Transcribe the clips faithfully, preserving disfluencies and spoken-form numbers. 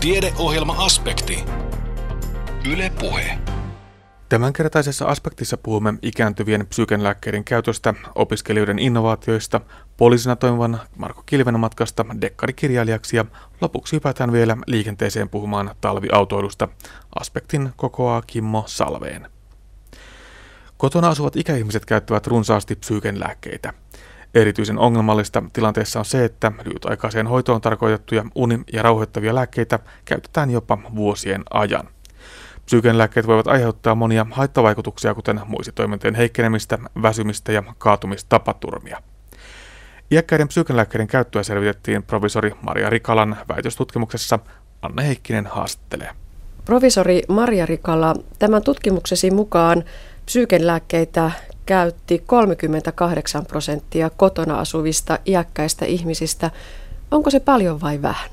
Tiedeohjelma Aspekti. Yle Puhe. Tämänkertaisessa Aspektissa puhumme ikääntyvien psyykenlääkkeiden käytöstä, opiskelijoiden innovaatioista, poliisina toimivan Marko Kilven matkasta dekkarikirjailijaksi ja lopuksi hypätään vielä liikenteeseen puhumaan talviautoilusta. Aspektin kokoaa Kimmo Salveen. Kotona asuvat ikäihmiset käyttävät runsaasti psyykenlääkkeitä. Erityisen ongelmallista tilanteessa on se, että lyhytaikaiseen hoitoon tarkoitettuja uni- ja rauhoittavia lääkkeitä käytetään jopa vuosien ajan. Psyykenlääkkeet voivat aiheuttaa monia haittavaikutuksia, kuten muistitoimintojen heikkenemistä, väsymistä ja kaatumistapaturmia. Iäkkäiden psyykenlääkkeiden käyttöä selvitettiin provisori Maria Rikalan väitöstutkimuksessa. Anna Heikkinen haastattelee. Provisori Maria Rikala, tämän tutkimuksesi mukaan psyykenlääkkeitä käytti kolmekymmentäkahdeksan prosenttia kotona asuvista iäkkäistä ihmisistä. Onko se paljon vai vähän?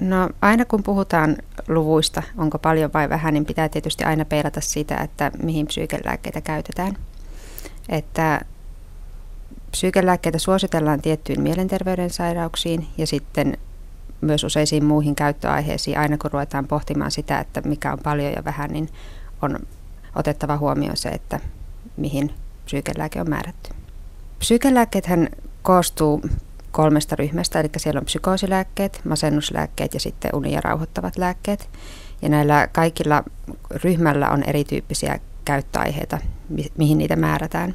No aina kun puhutaan luvuista, onko paljon vai vähän, niin pitää tietysti aina peilata sitä, että mihin psyykenlääkkeitä käytetään. Että psyykenlääkkeitä suositellaan tiettyihin mielenterveyden sairauksiin ja sitten myös useisiin muihin käyttöaiheisiin. Aina kun ruvetaan pohtimaan sitä, että mikä on paljon ja vähän, niin on otettava huomioon se, että mihin psyykenlääke on määrätty. Psyykenlääkkeethän koostuu kolmesta ryhmästä, eli siellä on psykoosilääkkeet, masennuslääkkeet ja sitten uni- ja rauhoittavat lääkkeet. Ja näillä kaikilla ryhmällä on erityyppisiä käyttöaiheita, mihin niitä määrätään.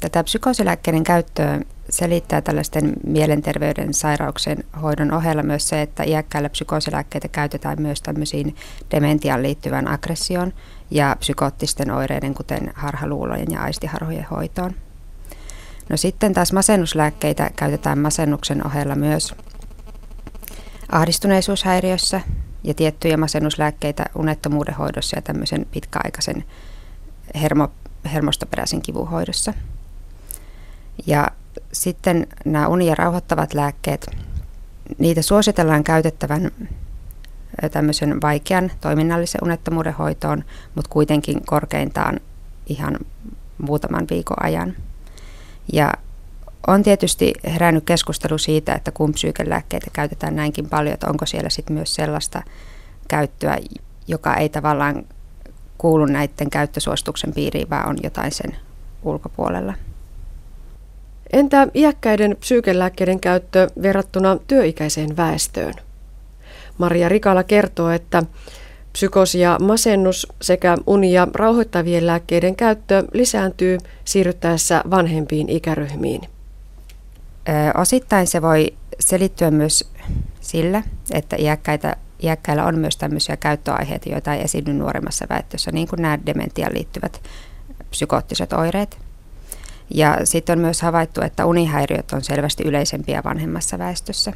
Tätä psykoosilääkkeiden käyttöä selittää tällaisten mielenterveyden sairauksien hoidon ohella myös se, että iäkkäillä psykoosilääkkeitä käytetään myös tämmöisiin dementiaan liittyvään aggressioon ja psykoottisten oireiden, kuten harhaluulojen ja aistiharhojen hoitoon. No sitten taas masennuslääkkeitä käytetään masennuksen ohella myös ahdistuneisuushäiriössä ja tiettyjä masennuslääkkeitä unettomuuden hoidossa ja tämmöisen pitkäaikaisen hermo, hermostoperäisen kivun hoidossa. Ja sitten nämä unia rauhoittavat lääkkeet, niitä suositellaan käytettävän tämmöisen vaikean toiminnallisen unettomuuden hoitoon, mutta kuitenkin korkeintaan ihan muutaman viikon ajan. Ja on tietysti herännyt keskustelu siitä, että kun psyykenlääkkeitä käytetään näinkin paljon, että onko siellä sit myös sellaista käyttöä, joka ei tavallaan kuulu näiden käyttösuosituksen piiriin, vaan on jotain sen ulkopuolella. Entä iäkkäiden psyykenlääkkeiden käyttö verrattuna työikäiseen väestöön? Maria Rikala kertoo, että psykoosi ja masennus sekä uni- ja rauhoittavien lääkkeiden käyttö lisääntyy siirryttäessä vanhempiin ikäryhmiin. Osittain se voi selittyä myös sillä, että iäkkäitä, iäkkäillä on myös tämmöisiä käyttöaiheita, joita ei esiinny nuoremmassa väestössä, niin kuin nämä dementiaan liittyvät psykoottiset oireet. Ja sitten on myös havaittu, että unihäiriöt on selvästi yleisempiä vanhemmassa väestössä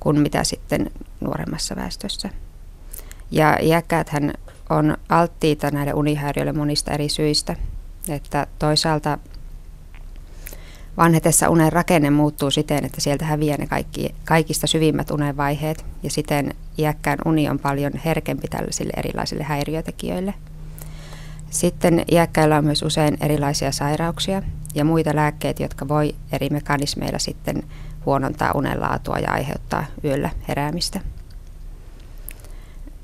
kuin mitä sitten nuoremmassa väestössä. Ja iäkkääthän on alttiita näille unihäiriöille monista eri syistä, että toisaalta vanhetessa unen rakenne muuttuu siten, että sieltä häviää ne kaikki, kaikista syvimmät unen vaiheet ja siten iäkkään uni on paljon herkempi tällaisille erilaisille häiriötekijöille. Sitten iäkkäillä on myös usein erilaisia sairauksia ja muita lääkkeitä, jotka voi eri mekanismeilla sitten huonontaa unenlaatua ja aiheuttaa yöllä heräämistä.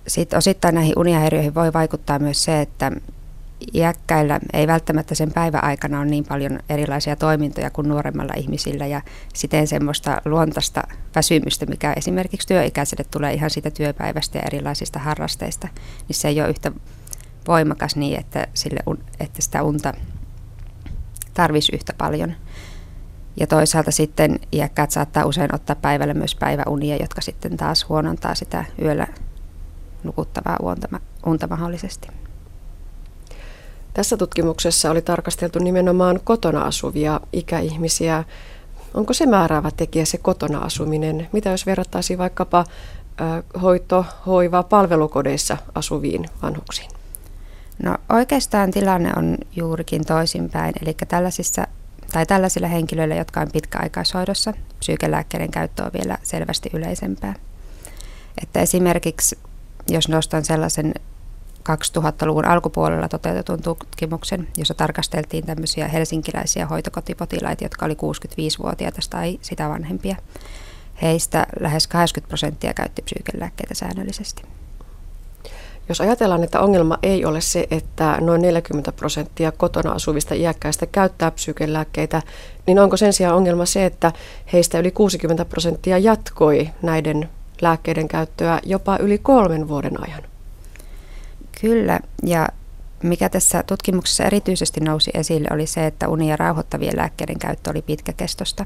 Sitten osittain näihin unihäiriöihin voi vaikuttaa myös se, että iäkkäillä ei välttämättä sen päivän aikana ole niin paljon erilaisia toimintoja kuin nuoremmalla ihmisillä ja siten semmoista luontaista väsymystä, mikä esimerkiksi työikäiselle tulee ihan siitä työpäivästä ja erilaisista harrasteista, niin se ei ole yhtä voimakas niin, että, sille, että sitä unta tarvisi yhtä paljon. Ja toisaalta sitten iäkkäät saattaa usein ottaa päivällä myös päiväunia, jotka sitten taas huonontaa sitä yöllä nukuttavaa unta mahdollisesti. Tässä tutkimuksessa oli tarkasteltu nimenomaan kotona asuvia ikäihmisiä. Onko se määräävä tekijä se kotona asuminen? Mitä jos verrattaisiin vaikkapa hoito-, hoiva-, palvelukodeissa asuviin vanhuksiin? No oikeastaan tilanne on juurikin toisinpäin. Eli tällaisissa, tai tällaisilla henkilöillä, jotka on pitkäaikaishoidossa, psyykenlääkkeiden käyttö on vielä selvästi yleisempää. Että esimerkiksi jos nostan sellaisen kaksituhattaluvun alkupuolella toteutetun tutkimuksen, jossa tarkasteltiin tämmöisiä helsinkiläisiä hoitokotipotilaita, jotka oli kuusikymmentäviisivuotiaita tai sitä vanhempia, Heistä lähes kahdeksankymmentä prosenttia käytti psyykelääkkeitä säännöllisesti. Jos ajatellaan, että ongelma ei ole se, että noin neljäkymmentä prosenttia kotona asuvista iäkkäistä käyttää psyykelääkkeitä, niin onko sen sijaan ongelma se, että heistä yli kuusikymmentä prosenttia jatkoi näiden lääkkeiden käyttöä jopa yli kolmen vuoden ajan? Kyllä, ja mikä tässä tutkimuksessa erityisesti nousi esille oli se, että unia rauhoittavien lääkkeiden käyttö oli pitkäkestosta.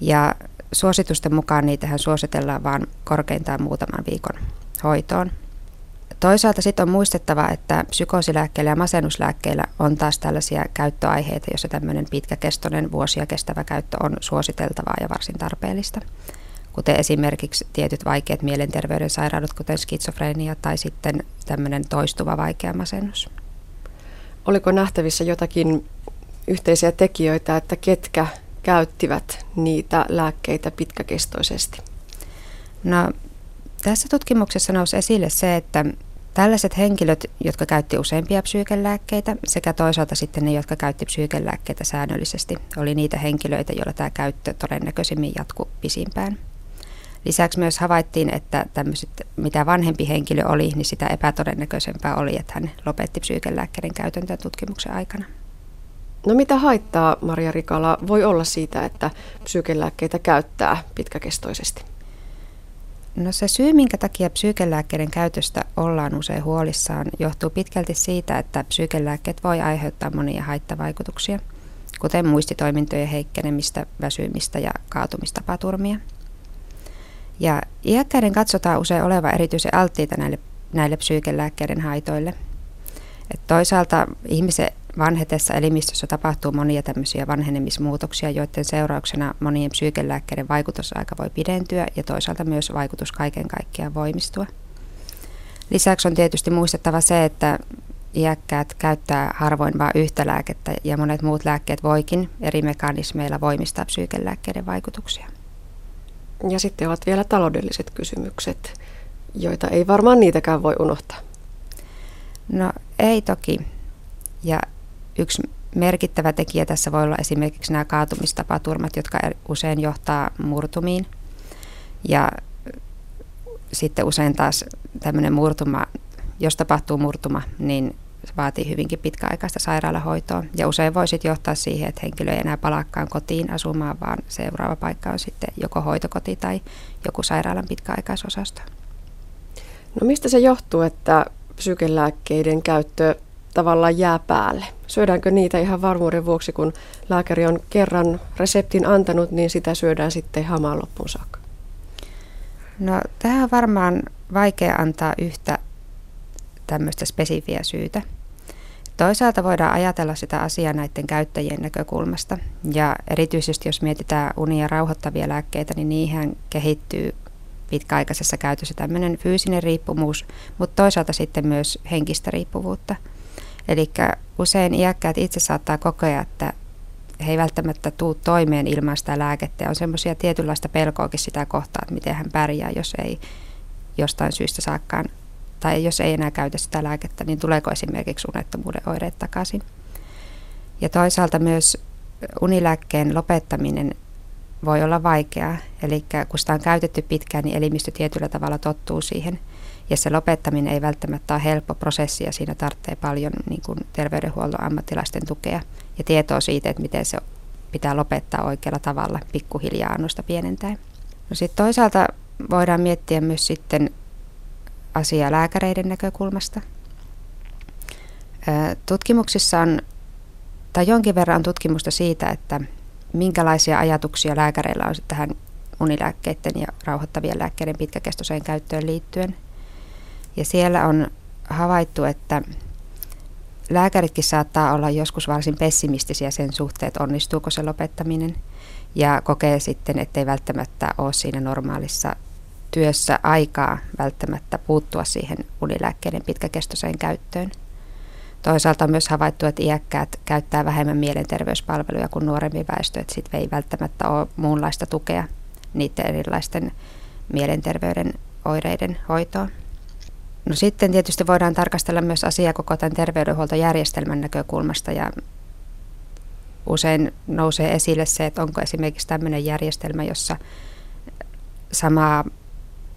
Ja suositusten mukaan niitähän suositellaan vain korkeintaan muutaman viikon hoitoon. Toisaalta sitten on muistettava, että psykoosilääkkeillä ja masennuslääkkeillä on taas tällaisia käyttöaiheita, joissa tämmöinen pitkäkestoinen, vuosia kestävä käyttö on suositeltavaa ja varsin tarpeellista. Kuten esimerkiksi tietyt vaikeat mielenterveyden sairaudet, kuten skitsofrenia tai sitten tämmöinen toistuva vaikea masennus. Oliko nähtävissä jotakin yhteisiä tekijöitä, että ketkä käyttivät niitä lääkkeitä pitkäkestoisesti? No, tässä tutkimuksessa nousi esille se, että tällaiset henkilöt, jotka käytti useampia psyykelääkkeitä sekä toisaalta sitten ne, jotka käytti psyykelääkkeitä säännöllisesti, oli niitä henkilöitä, joilla tämä käyttö todennäköisimmin jatkui pisimpään. Lisäksi myös havaittiin, että tämmöiset, mitä vanhempi henkilö oli, niin sitä epätodennäköisempää oli, että hän lopetti psyykelääkkeiden käytön tämän tutkimuksen aikana. No mitä haittaa, Maria Rikala, voi olla siitä, että psyykelääkkeitä käyttää pitkäkestoisesti? No se syy, minkä takia psyykelääkkeiden käytöstä ollaan usein huolissaan, johtuu pitkälti siitä, että psyykelääkkeet voi aiheuttaa monia haittavaikutuksia, kuten muistitoimintojen heikkenemistä, väsymistä ja kaatumistapaturmia. Ja iäkkäiden katsotaan usein olevan erityisen alttiita näille, näille psyykelääkkeiden haitoille. Et toisaalta ihmisen vanhetessa elimistössä tapahtuu monia tämmöisiä vanhenemismuutoksia, joiden seurauksena monien psyykelääkkeiden vaikutusaika voi pidentyä ja toisaalta myös vaikutus kaiken kaikkiaan voimistua. Lisäksi on tietysti muistettava se, että iäkkäät käyttää harvoin vain yhtä lääkettä ja monet muut lääkkeet voikin eri mekanismeilla voimistaa psyykelääkkeiden vaikutuksia. Ja sitten ovat vielä taloudelliset kysymykset, joita ei varmaan niitäkään voi unohtaa. No ei toki. Ja yksi merkittävä tekijä tässä voi olla esimerkiksi nämä kaatumistapaturmat, jotka usein johtaa murtumiin. Ja sitten usein taas tämmöinen murtuma, jos tapahtuu murtuma, niin se vaatii hyvinkin pitkäaikaista sairaalahoitoa. Ja usein voi sitten johtaa siihen, että henkilö ei enää palaakaan kotiin asumaan, vaan seuraava paikka on sitten joko hoitokoti tai joku sairaalan pitkäaikaisosasto. No mistä se johtuu, että psyykelääkkeiden käyttö tavallaan jää päälle? Syödäänkö niitä ihan varmuuden vuoksi, kun lääkäri on kerran reseptin antanut, niin sitä syödään sitten hamaan loppuun saakka? No tähän on varmaan vaikea antaa yhtä tämmöistä spesifiä syytä. Toisaalta voidaan ajatella sitä asiaa näiden käyttäjien näkökulmasta. Ja erityisesti jos mietitään unia rauhoittavia lääkkeitä, niin niihin kehittyy pitkäaikaisessa käytössä tämmöinen fyysinen riippuvuus, mutta toisaalta sitten myös henkistä riippuvuutta. Eli usein iäkkäät itse saattaa kokea, että he ei välttämättä tule toimeen ilman sitä lääkettä. On semmoisia tietynlaista pelkoakin sitä kohtaa, että miten hän pärjää, jos ei jostain syystä saakkaan, tai jos ei enää käytä sitä lääkettä, niin tuleeko esimerkiksi unettomuuden oireet takaisin. Ja toisaalta myös unilääkkeen lopettaminen voi olla vaikeaa. Eli kun sitä on käytetty pitkään, niin elimistö tietyllä tavalla tottuu siihen. Ja se lopettaminen ei välttämättä ole helppo prosessi ja siinä tarvitsee paljon niin kuin terveydenhuollon ammattilaisten tukea ja tietoa siitä, että miten se pitää lopettaa oikealla tavalla pikkuhiljaa annosta pienentäen. No sit toisaalta voidaan miettiä myös sitten asiaa lääkäreiden näkökulmasta. Tutkimuksissa on, tai jonkin verran on tutkimusta siitä, että minkälaisia ajatuksia lääkäreillä on tähän unilääkkeiden ja rauhoittavien lääkkeiden pitkäkestoiseen käyttöön liittyen. Ja siellä on havaittu, että lääkäritkin saattaa olla joskus varsin pessimistisiä sen suhteen, että onnistuuko se lopettaminen. Ja kokee sitten, ettei välttämättä ole siinä normaalissa työssä aikaa välttämättä puuttua siihen unilääkkeiden pitkäkestoiseen käyttöön. Toisaalta on myös havaittu, että iäkkäät käyttää vähemmän mielenterveyspalveluja kuin nuorempi väestö, että sitten ei välttämättä ole muunlaista tukea niiden erilaisten mielenterveyden oireiden hoitoon. No sitten tietysti voidaan tarkastella myös asiaa koko tämän terveydenhuoltojärjestelmän näkökulmasta ja usein nousee esille se, että onko esimerkiksi tämmöinen järjestelmä, jossa samaa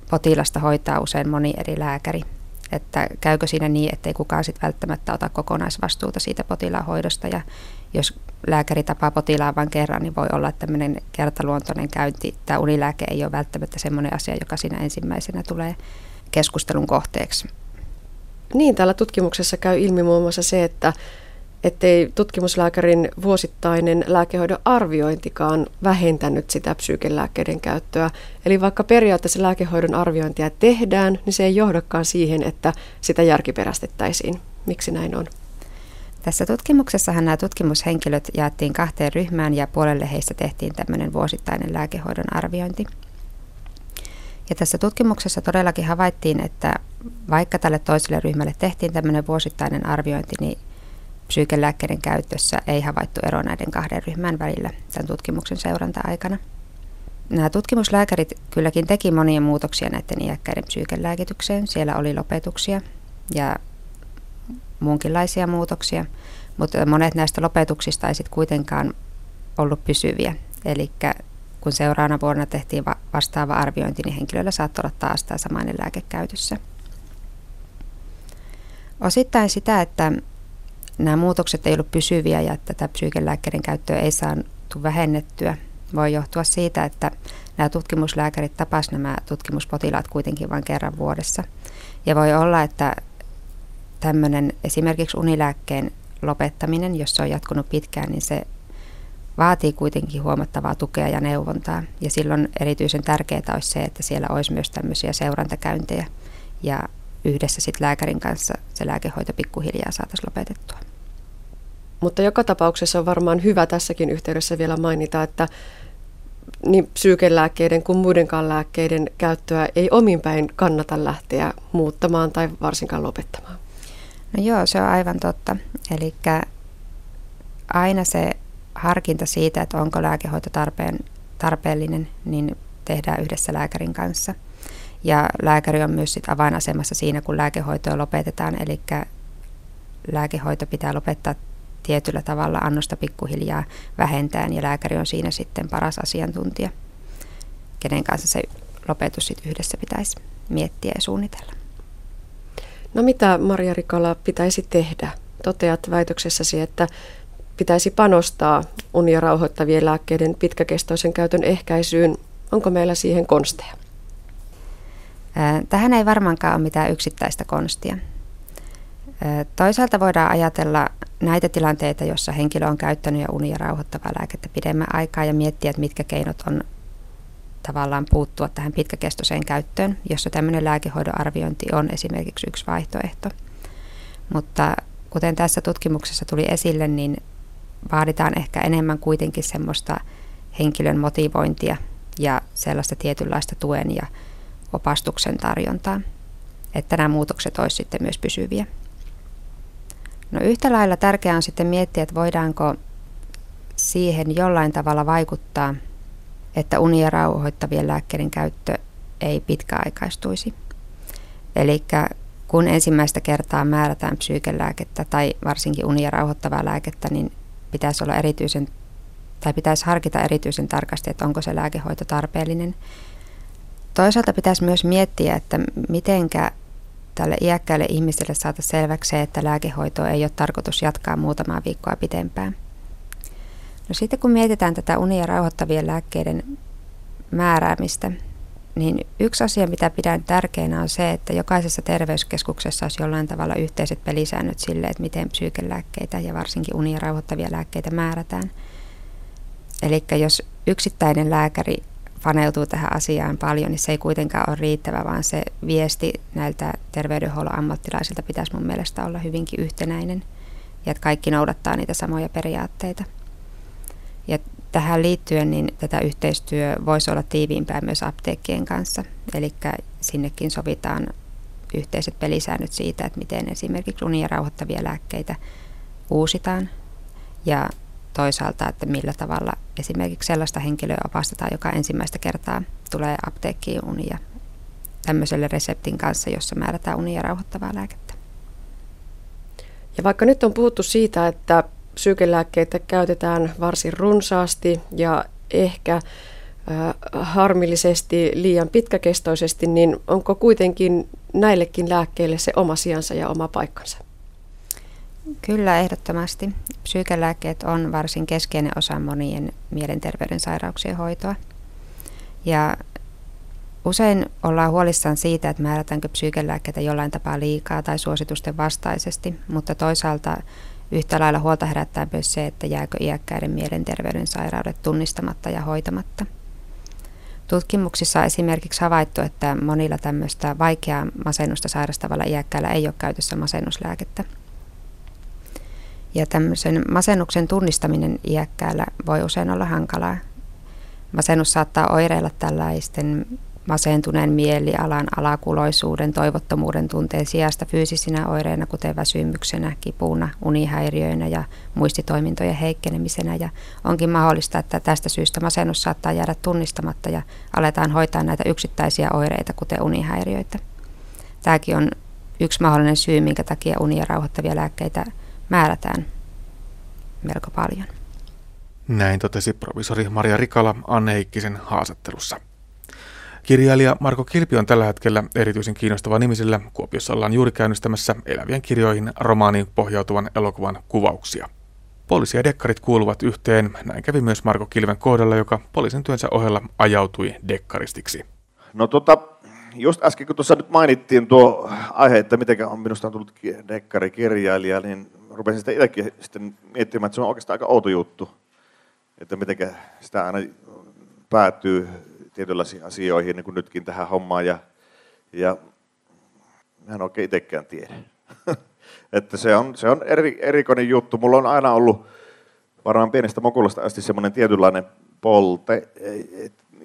potilasta hoitaa usein moni eri lääkäri. Että käykö siinä niin, ettei kukaan sit välttämättä ota kokonaisvastuuta siitä potilaan hoidosta. Ja jos lääkäri tapaa potilaan vain kerran, niin voi olla, että tämmöinen kertaluontoinen käynti tai unilääke ei ole välttämättä semmoinen asia, joka siinä ensimmäisenä tulee keskustelun kohteeksi. Niin, täällä tutkimuksessa käy ilmi muun muassa se, että ettei tutkimuslääkärin vuosittainen lääkehoidon arviointikaan vähentänyt sitä psyykelääkkeiden käyttöä. Eli vaikka periaatteessa lääkehoidon arviointia tehdään, niin se ei johdakaan siihen, että sitä järkiperästettäisiin. Miksi näin on? Tässä tutkimuksessahan nämä tutkimushenkilöt jaettiin kahteen ryhmään ja puolelle heistä tehtiin tämmöinen vuosittainen lääkehoidon arviointi. Ja tässä tutkimuksessa todellakin havaittiin, että vaikka tälle toiselle ryhmälle tehtiin tämmöinen vuosittainen arviointi, niin psyykelääkkeiden käytössä ei havaittu ero näiden kahden ryhmän välillä tämän tutkimuksen seuranta-aikana. Nämä tutkimuslääkärit kylläkin teki monia muutoksia näiden iäkkäiden psyykelääkitykseen. Siellä oli lopetuksia ja muunkinlaisia muutoksia, mutta monet näistä lopetuksista ei sitten kuitenkaan ollut pysyviä. Eli kun seuraavana vuonna tehtiin vastaava arviointi, niin henkilöllä saattoi olla taas tämä samainen lääke käytössä. Osittain sitä, että nämä muutokset ei ollut pysyviä ja että tätä psyykelääkkeiden käyttöä ei saatu vähennettyä. Voi johtua siitä, että nämä tutkimuslääkärit tapasivat nämä tutkimuspotilaat kuitenkin vain kerran vuodessa. Ja voi olla, että tämmöinen esimerkiksi unilääkkeen lopettaminen, jos se on jatkunut pitkään, niin se vaatii kuitenkin huomattavaa tukea ja neuvontaa. Ja silloin erityisen tärkeää olisi se, että siellä olisi myös tämmöisiä seurantakäyntejä ja yhdessä sit lääkärin kanssa se lääkehoito pikkuhiljaa saataisiin lopetettua. Mutta joka tapauksessa on varmaan hyvä tässäkin yhteydessä vielä mainita, että niin psyykelääkkeiden kuin muidenkaan lääkkeiden käyttöä ei ominpäin kannata lähteä muuttamaan tai varsinkaan lopettamaan. No joo, se on aivan totta. Eli aina se harkinta siitä, että onko lääkehoito tarpeen, tarpeellinen, niin tehdään yhdessä lääkärin kanssa. Ja lääkäri on myös sit avainasemassa siinä, kun lääkehoitoa lopetetaan, eli lääkehoito pitää lopettaa tietyllä tavalla annosta pikkuhiljaa vähentäen, ja lääkäri on siinä sitten paras asiantuntija, kenen kanssa se lopetus sit yhdessä pitäisi miettiä ja suunnitella. No mitä Maria Rikala pitäisi tehdä? Toteat väitöksessäsi, että pitäisi panostaa unia rauhoittavien lääkkeiden pitkäkestoisen käytön ehkäisyyn. Onko meillä siihen konsteja? Tähän ei varmaankaan ole mitään yksittäistä konstia. Toisaalta voidaan ajatella näitä tilanteita, joissa henkilö on käyttänyt ja unia rauhoittavaa lääkettä pidemmän aikaa ja miettiä, että mitkä keinot on tavallaan puuttua tähän pitkäkestoiseen käyttöön, jossa tämmöinen lääkehoidon arviointi on esimerkiksi yksi vaihtoehto. Mutta kuten tässä tutkimuksessa tuli esille, niin vaaditaan ehkä enemmän kuitenkin semmoista henkilön motivointia ja sellaista tietynlaista tuen ja opastuksen tarjontaa, että nämä muutokset olisivat sitten myös pysyviä. No yhtä lailla tärkeää on sitten miettiä, että voidaanko siihen jollain tavalla vaikuttaa, että unia rauhoittavien lääkkeiden käyttö ei pitkäaikaistuisi. Eli kun ensimmäistä kertaa määrätään psyykelääkettä tai varsinkin unia rauhoittavaa lääkettä, niin pitäisi olla erityisen, tai pitäisi harkita erityisen tarkasti, että onko se lääkehoito tarpeellinen. Toisaalta pitäisi myös miettiä, että mitenkä tälle iäkkäälle ihmiselle saataisiin selväksi se, että lääkehoitoa ei ole tarkoitus jatkaa muutamaa viikkoa pitempään. No sitten kun mietitään tätä unia rauhoittavien lääkkeiden määräämistä, niin yksi asia, mitä pidän tärkeänä on se, että jokaisessa terveyskeskuksessa olisi jollain tavalla yhteiset pelisäännöt sille, että miten psyykelääkkeitä ja varsinkin unia rauhoittavia lääkkeitä määrätään. Eli jos yksittäinen lääkäri paneutuu tähän asiaan paljon, niin se ei kuitenkaan ole riittävä, vaan se viesti näiltä terveydenhuollon ammattilaisilta pitäisi mun mielestä olla hyvinkin yhtenäinen ja että kaikki noudattaa niitä samoja periaatteita. Ja tähän liittyen niin tätä yhteistyö voisi olla tiiviimpää myös apteekkien kanssa, eli sinnekin sovitaan yhteiset pelisäännöt siitä, että miten esimerkiksi unia rauhoittavia lääkkeitä uusitaan ja toisaalta, että millä tavalla esimerkiksi sellaista henkilöä opastetaan, joka ensimmäistä kertaa tulee apteekkiin unia tämmöiselle reseptin kanssa, jossa määrätään unia rauhoittavaa lääkettä. Ja vaikka nyt on puhuttu siitä, että psyykelääkkeitä käytetään varsin runsaasti ja ehkä harmillisesti liian pitkäkestoisesti, niin onko kuitenkin näillekin lääkkeille se oma sijansa ja oma paikkansa? Kyllä, ehdottomasti. Psyykelääkkeet on varsin keskeinen osa monien mielenterveyden sairauksien hoitoa. Ja usein ollaan huolissaan siitä, että määrätäänkö psyykelääkkeitä jollain tapaa liikaa tai suositusten vastaisesti, mutta toisaalta yhtä lailla huolta herättää myös se, että jääkö iäkkäiden mielenterveyden sairaudet tunnistamatta ja hoitamatta. Tutkimuksissa on esimerkiksi havaittu, että monilla tämmöistä vaikeaa masennusta sairastavalla iäkkäillä ei ole käytössä masennuslääkettä. Ja tämmöisen masennuksen tunnistaminen iäkkäällä voi usein olla hankalaa. Masennus saattaa oireilla tällaisten masentuneen mielialan, alakuloisuuden, toivottomuuden tunteen sijasta fyysisinä oireina, kuten väsymyksenä, kipuna, unihäiriöinä ja muistitoimintojen heikkenemisenä. Ja onkin mahdollista, että tästä syystä masennus saattaa jäädä tunnistamatta ja aletaan hoitaa näitä yksittäisiä oireita, kuten unihäiriöitä. Tämäkin on yksi mahdollinen syy, minkä takia unia rauhoittavia lääkkeitä määrätään melko paljon. Näin totesi provisori Maria Rikala Anna Heikkisen haastattelussa. Kirjailija Marko Kilpi on tällä hetkellä erityisen kiinnostava nimi, sillä Kuopiossa ollaan juuri käynnistämässä elävien kirjoihin romaaniin pohjautuvan elokuvan kuvauksia. Poliisi ja dekkarit kuuluvat yhteen, näin kävi myös Marko Kilven kohdalla, joka poliisin työnsä ohella ajautui dekkaristiksi. No tota, just äsken kun tuossa nyt mainittiin tuo aihe, että miten on minusta on tullut dekkarikirjailija, niin rupesin sitä itsekin sitten miettimään, että se on oikeastaan aika outo juttu, että miten sitä aina päätyy tietynlaisiin asioihin, niin kuin nytkin tähän hommaan, ja, ja en oikein itsekään tiedä. Että se on, se on eri, erikoinen juttu. Mulla on aina ollut varmaan pienestä mokulasta asti semmoinen tietynlainen polte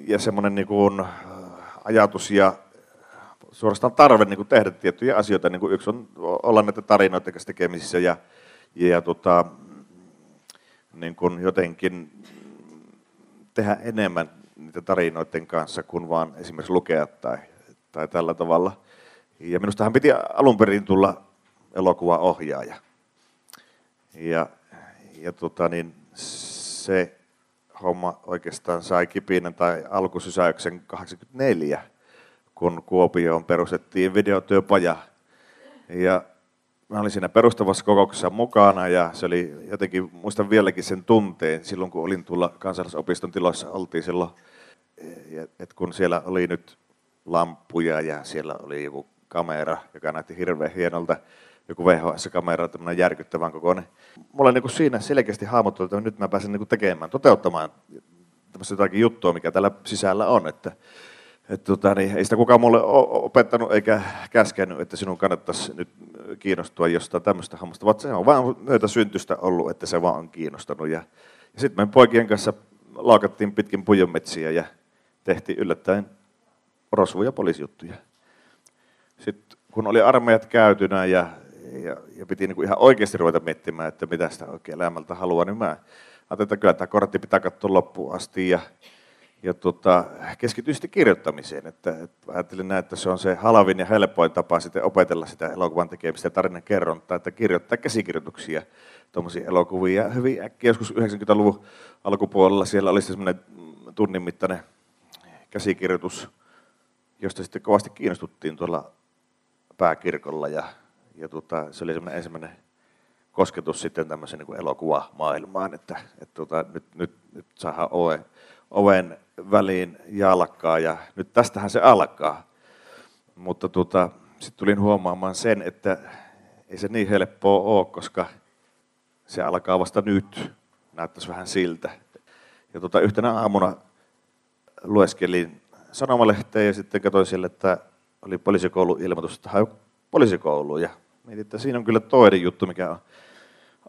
ja semmoinen niin kuin ajatus ja suorastaan tarve niin kuin tehdä tiettyjä asioita. Niin kuin yksi on olla näitä tarinoiden kanssa tekemisissä ja, ja tota, niin kuin jotenkin tehdä enemmän niitä tarinoiden kanssa, kun vaan esimerkiksi lukea tai, tai tällä tavalla. Ja minustahan piti alun perin tulla elokuvaohjaaja. Ja, ja tota niin, se homma oikeastaan sai kipinän tai alkusysäyksen kahdeksankymmentäneljä, kun Kuopioon perustettiin videotyöpaja. Ja mä olin siinä perustavassa kokouksessa mukana ja se oli jotenkin, muistan vieläkin sen tunteen, silloin kun olin tuolla kansallisopiston tiloissa, oltiin silloin, että kun siellä oli nyt lampuja ja siellä oli joku kamera, joka näytti hirveän hienolta, joku V H S-kamera, tämmöinen järkyttävän kokoinen. Mulla oli niin kuin siinä selkeästi hahmottu, että nyt mä pääsen niin kuin tekemään, toteuttamaan tämmöistä jotakin juttua, mikä täällä sisällä on, että Että tota, niin ei sitä kukaan mulle opettanut eikä käskenyt, että sinun kannattaisi nyt kiinnostua jostain tämmöistä hommasta, vaan se on vaan myötä syntystä ollut, että se vaan on kiinnostanut. Ja, ja sitten me poikien kanssa laukattiin pitkin pujonmetsiä ja tehtiin yllättäen rosvo- ja poliisijuttuja. Sitten kun oli armeijat käytynä ja, ja, ja piti niinku ihan oikeasti ruveta miettimään, että mitä sitä oikein elämältä haluaa, niin mä ajattelin, että kyllä tämä kortti pitää katsoa loppuun asti. Ja, Ja tota, keskityin sitten kirjoittamiseen, että, että ajattelin näin, että se on se halvin ja helpoin tapa sitten opetella sitä elokuvan tekemistä ja tarinan kerrontaa, että kirjoittaa käsikirjoituksia tuommoisia elokuvia. Hyvin äkkiä joskus yhdeksänkymmentäluvun alkupuolella siellä oli semmoinen tunnin mittainen käsikirjoitus, josta sitten kovasti kiinnostuttiin tuolla pääkirkolla ja, ja tota, se oli semmoinen ensimmäinen kosketus sitten tämmöiseen niin kuin elokuvamaailmaan, että, että tota, nyt, nyt, nyt saadaan oe. oven väliin jalkaa ja nyt tästähän se alkaa. Mutta tota, sitten tulin huomaamaan sen, että ei se niin helppoa ole, koska se alkaa vasta nyt. Näyttäisi vähän siltä. Ja tota, yhtenä aamuna lueskelin sanomalehteen ja sitten katsoin siellä, että oli poliisikoulun ilmoitus, että hae poliisikouluun. Ja mietin, että siinä on kyllä toinen juttu, mikä on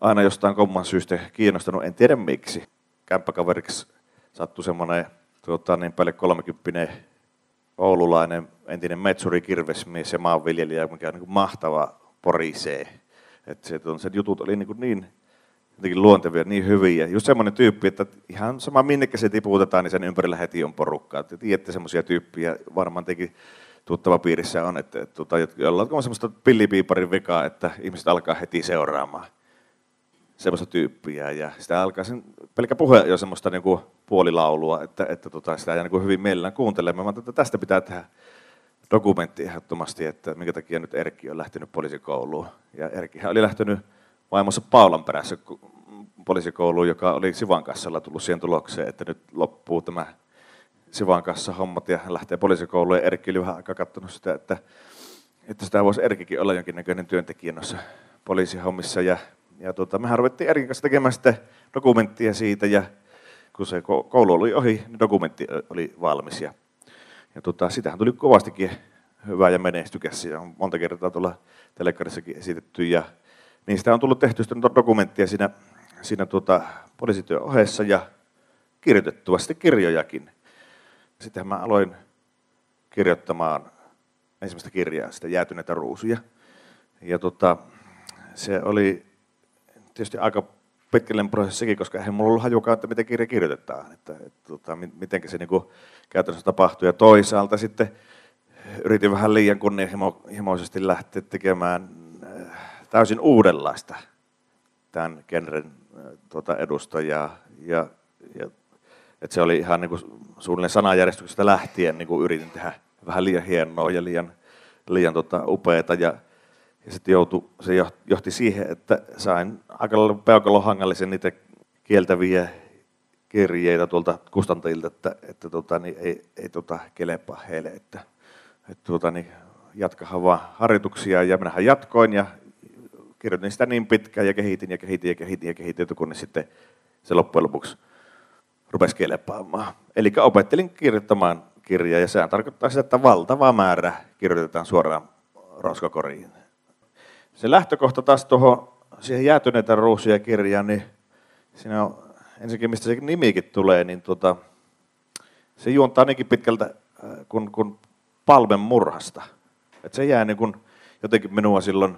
aina jostain komman syystä kiinnostanut. En tiedä miksi. Kämppäkaveriksi sattui semmoinen tuota, niin päälle kolmekymppinen oululainen entinen metsuri, kirvesmies ja maanviljelijä, mikä on niin kuin mahtava porisee. Että se, se jutut oli niin, niin jotenkin luontevia, niin hyviä. Just semmoinen tyyppi, että ihan sama minnekä se tiputetaan, niin sen ympärillä heti on porukkaa. Että tiedätte semmoisia tyyppiä, varmaan tekin tuttava piirissä on, että tuota, jollain on semmoista pillipiiparin vikaa, että ihmiset alkaa heti seuraamaan. semmoista tyyppiä ja sitä alkaa sen pelkkä puhe jo semmoista niin kuin puolilaulua, että, että tota, sitä jää niin kuin hyvin mielellään kuuntelemaan, että tästä pitää tehdä dokumentti ehdottomasti, että minkä takia nyt Erki on lähtenyt poliisikouluun. Ja Erkihän oli lähtenyt vaimonsa Paulan perässä poliisikouluun, joka oli Sivan kassalla tullut siihen tulokseen, että nyt loppuu tämä Sivan kanssa hommat ja hän lähtee poliisikouluun. Ja Erkki oli vähän aikaa katsonut sitä, että, että sitä voisi Erkikin olla jonkinnäköinen työntekijä noissa poliisihommissa. Ja, ja tuota, mehän ruvettiin Erkin kanssa tekemään sitten dokumenttia siitä ja kun se koulu oli ohi, niin dokumentti oli valmis. Ja, ja tuota, sitähän tuli kovastikin hyvää ja menestykäs ja on monta kertaa tuolla telekkarissakin esitetty. Ja niin sitä on tullut tehty sitten dokumenttia siinä, siinä tuota, poliisityön ohessa ja kirjoitettua sitten kirjojakin. Sitten mä aloin kirjoittamaan ensimmäistä kirjaa, sitä Jäätyneitä ruusuja. Ja tota, se oli tietysti aika pitkällinen prosessikin, koska eihän mulla ollut hajukaan, että miten kirja kirjoitetaan, että, että tota, miten se niin kuin käytännössä tapahtuu. Ja toisaalta sitten yritin vähän liian kunnianhimoisesti lähteä tekemään täysin uudenlaista tämän genren tuota, edustajaa. Ja, ja että se oli ihan niin kuin suunnilleen sanajärjestyksestä lähtien niin kuin yritin tehdä vähän liian hienoa ja liian, liian tota, upeata. Ja, ja sitten joutui, se johti siihen, että sain aika lailla peukalohangallisen niitä kieltäviä kirjeitä tuolta kustantajilta, että, että tota, niin ei, ei tota, kelepaa heille. Että, että, tota, niin jatkahan vaan harjoituksia ja minähän jatkoin ja kirjoitin sitä niin pitkään ja kehitin ja kehitin ja kehitin ja kehitin, kunnes sitten se loppujen lopuksi rupesi kelepaamaan. Eli opettelin kirjoittamaan kirjaa, ja sehän tarkoittaa sitä, että valtava määrä kirjoitetaan suoraan roskakoriin. Se lähtökohta taas tuohon siihen Jäätyneitä ruusuja -kirjaan, niin siinä on ensinnäkin, mistä se nimikin tulee, niin tuota, se juontaa ainakin pitkältä kun, kun Palmen murhasta. Et se jää niin kun jotenkin minua silloin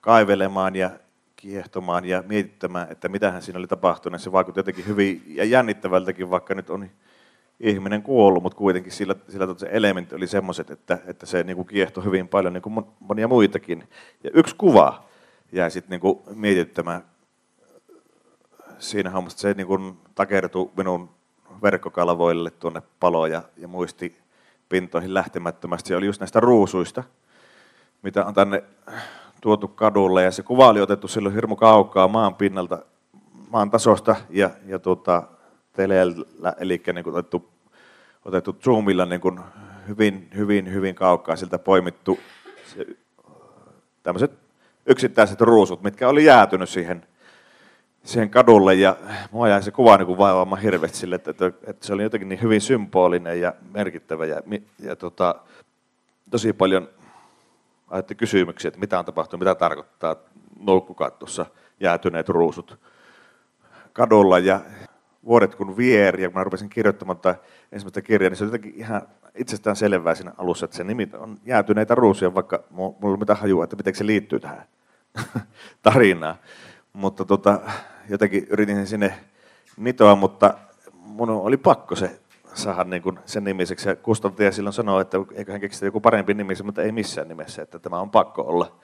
kaivelemaan ja kiehtomaan ja mietittämään, että mitähän siinä oli tapahtunut. Se vaikutti jotenkin hyvin ja jännittävältäkin, vaikka nyt on ihminen kuollut, mutta kuitenkin sillä, sillä se elementti oli semmoiset, että, että se niin kuin kiehtoi hyvin paljon niin kuin monia muitakin. Ja yksi kuva jäi sitten niin kuin mietittämään siinä hommassa, se niin kuin takertui minun verkkokalvoille tuonne paloja ja muistipintoihin lähtemättömästi. Se oli just näistä ruusuista, mitä on tänne tuotu kadulle, ja se kuva oli otettu silloin hirmu kaukaa maan pinnalta, maan tasosta ja, ja tuota, teleellä, eli niin kuin otettu, otettu zoomilla niin kuin hyvin, hyvin, hyvin kaukaa siltä poimittu se, tämmöiset yksittäiset ruusut, mitkä oli jäätynyt siihen, siihen kadulle, ja mua jäi se kuva niin kuin vaivaamaan hirveästi sille, että, että, että se oli jotenkin niin hyvin symbolinen ja merkittävä, ja, ja tota, tosi paljon ajatte kysymyksiä, että mitä on tapahtunut, mitä tarkoittaa nolkkukattossa jäätyneet ruusut kadulla. Ja vuodet kun vieri, ja kun mä rupesin kirjoittamaan tai ensimmäistä kirjaa, niin se on jotenkin ihan itsestään selvää siinä alussa, että se nimi on Jäätyneitä ruusuja, vaikka mulla ei ole mitään hajua, että miten se liittyy tähän tarinaan. Mutta tota, jotenkin yritin sen sinne nitoa, mutta mun oli pakko se saada niin kuin sen nimiseksi. Ja kustantaja silloin sanoi, että eiköhän keksitä joku parempi nimiksi, mutta ei missään nimessä, että tämä on pakko olla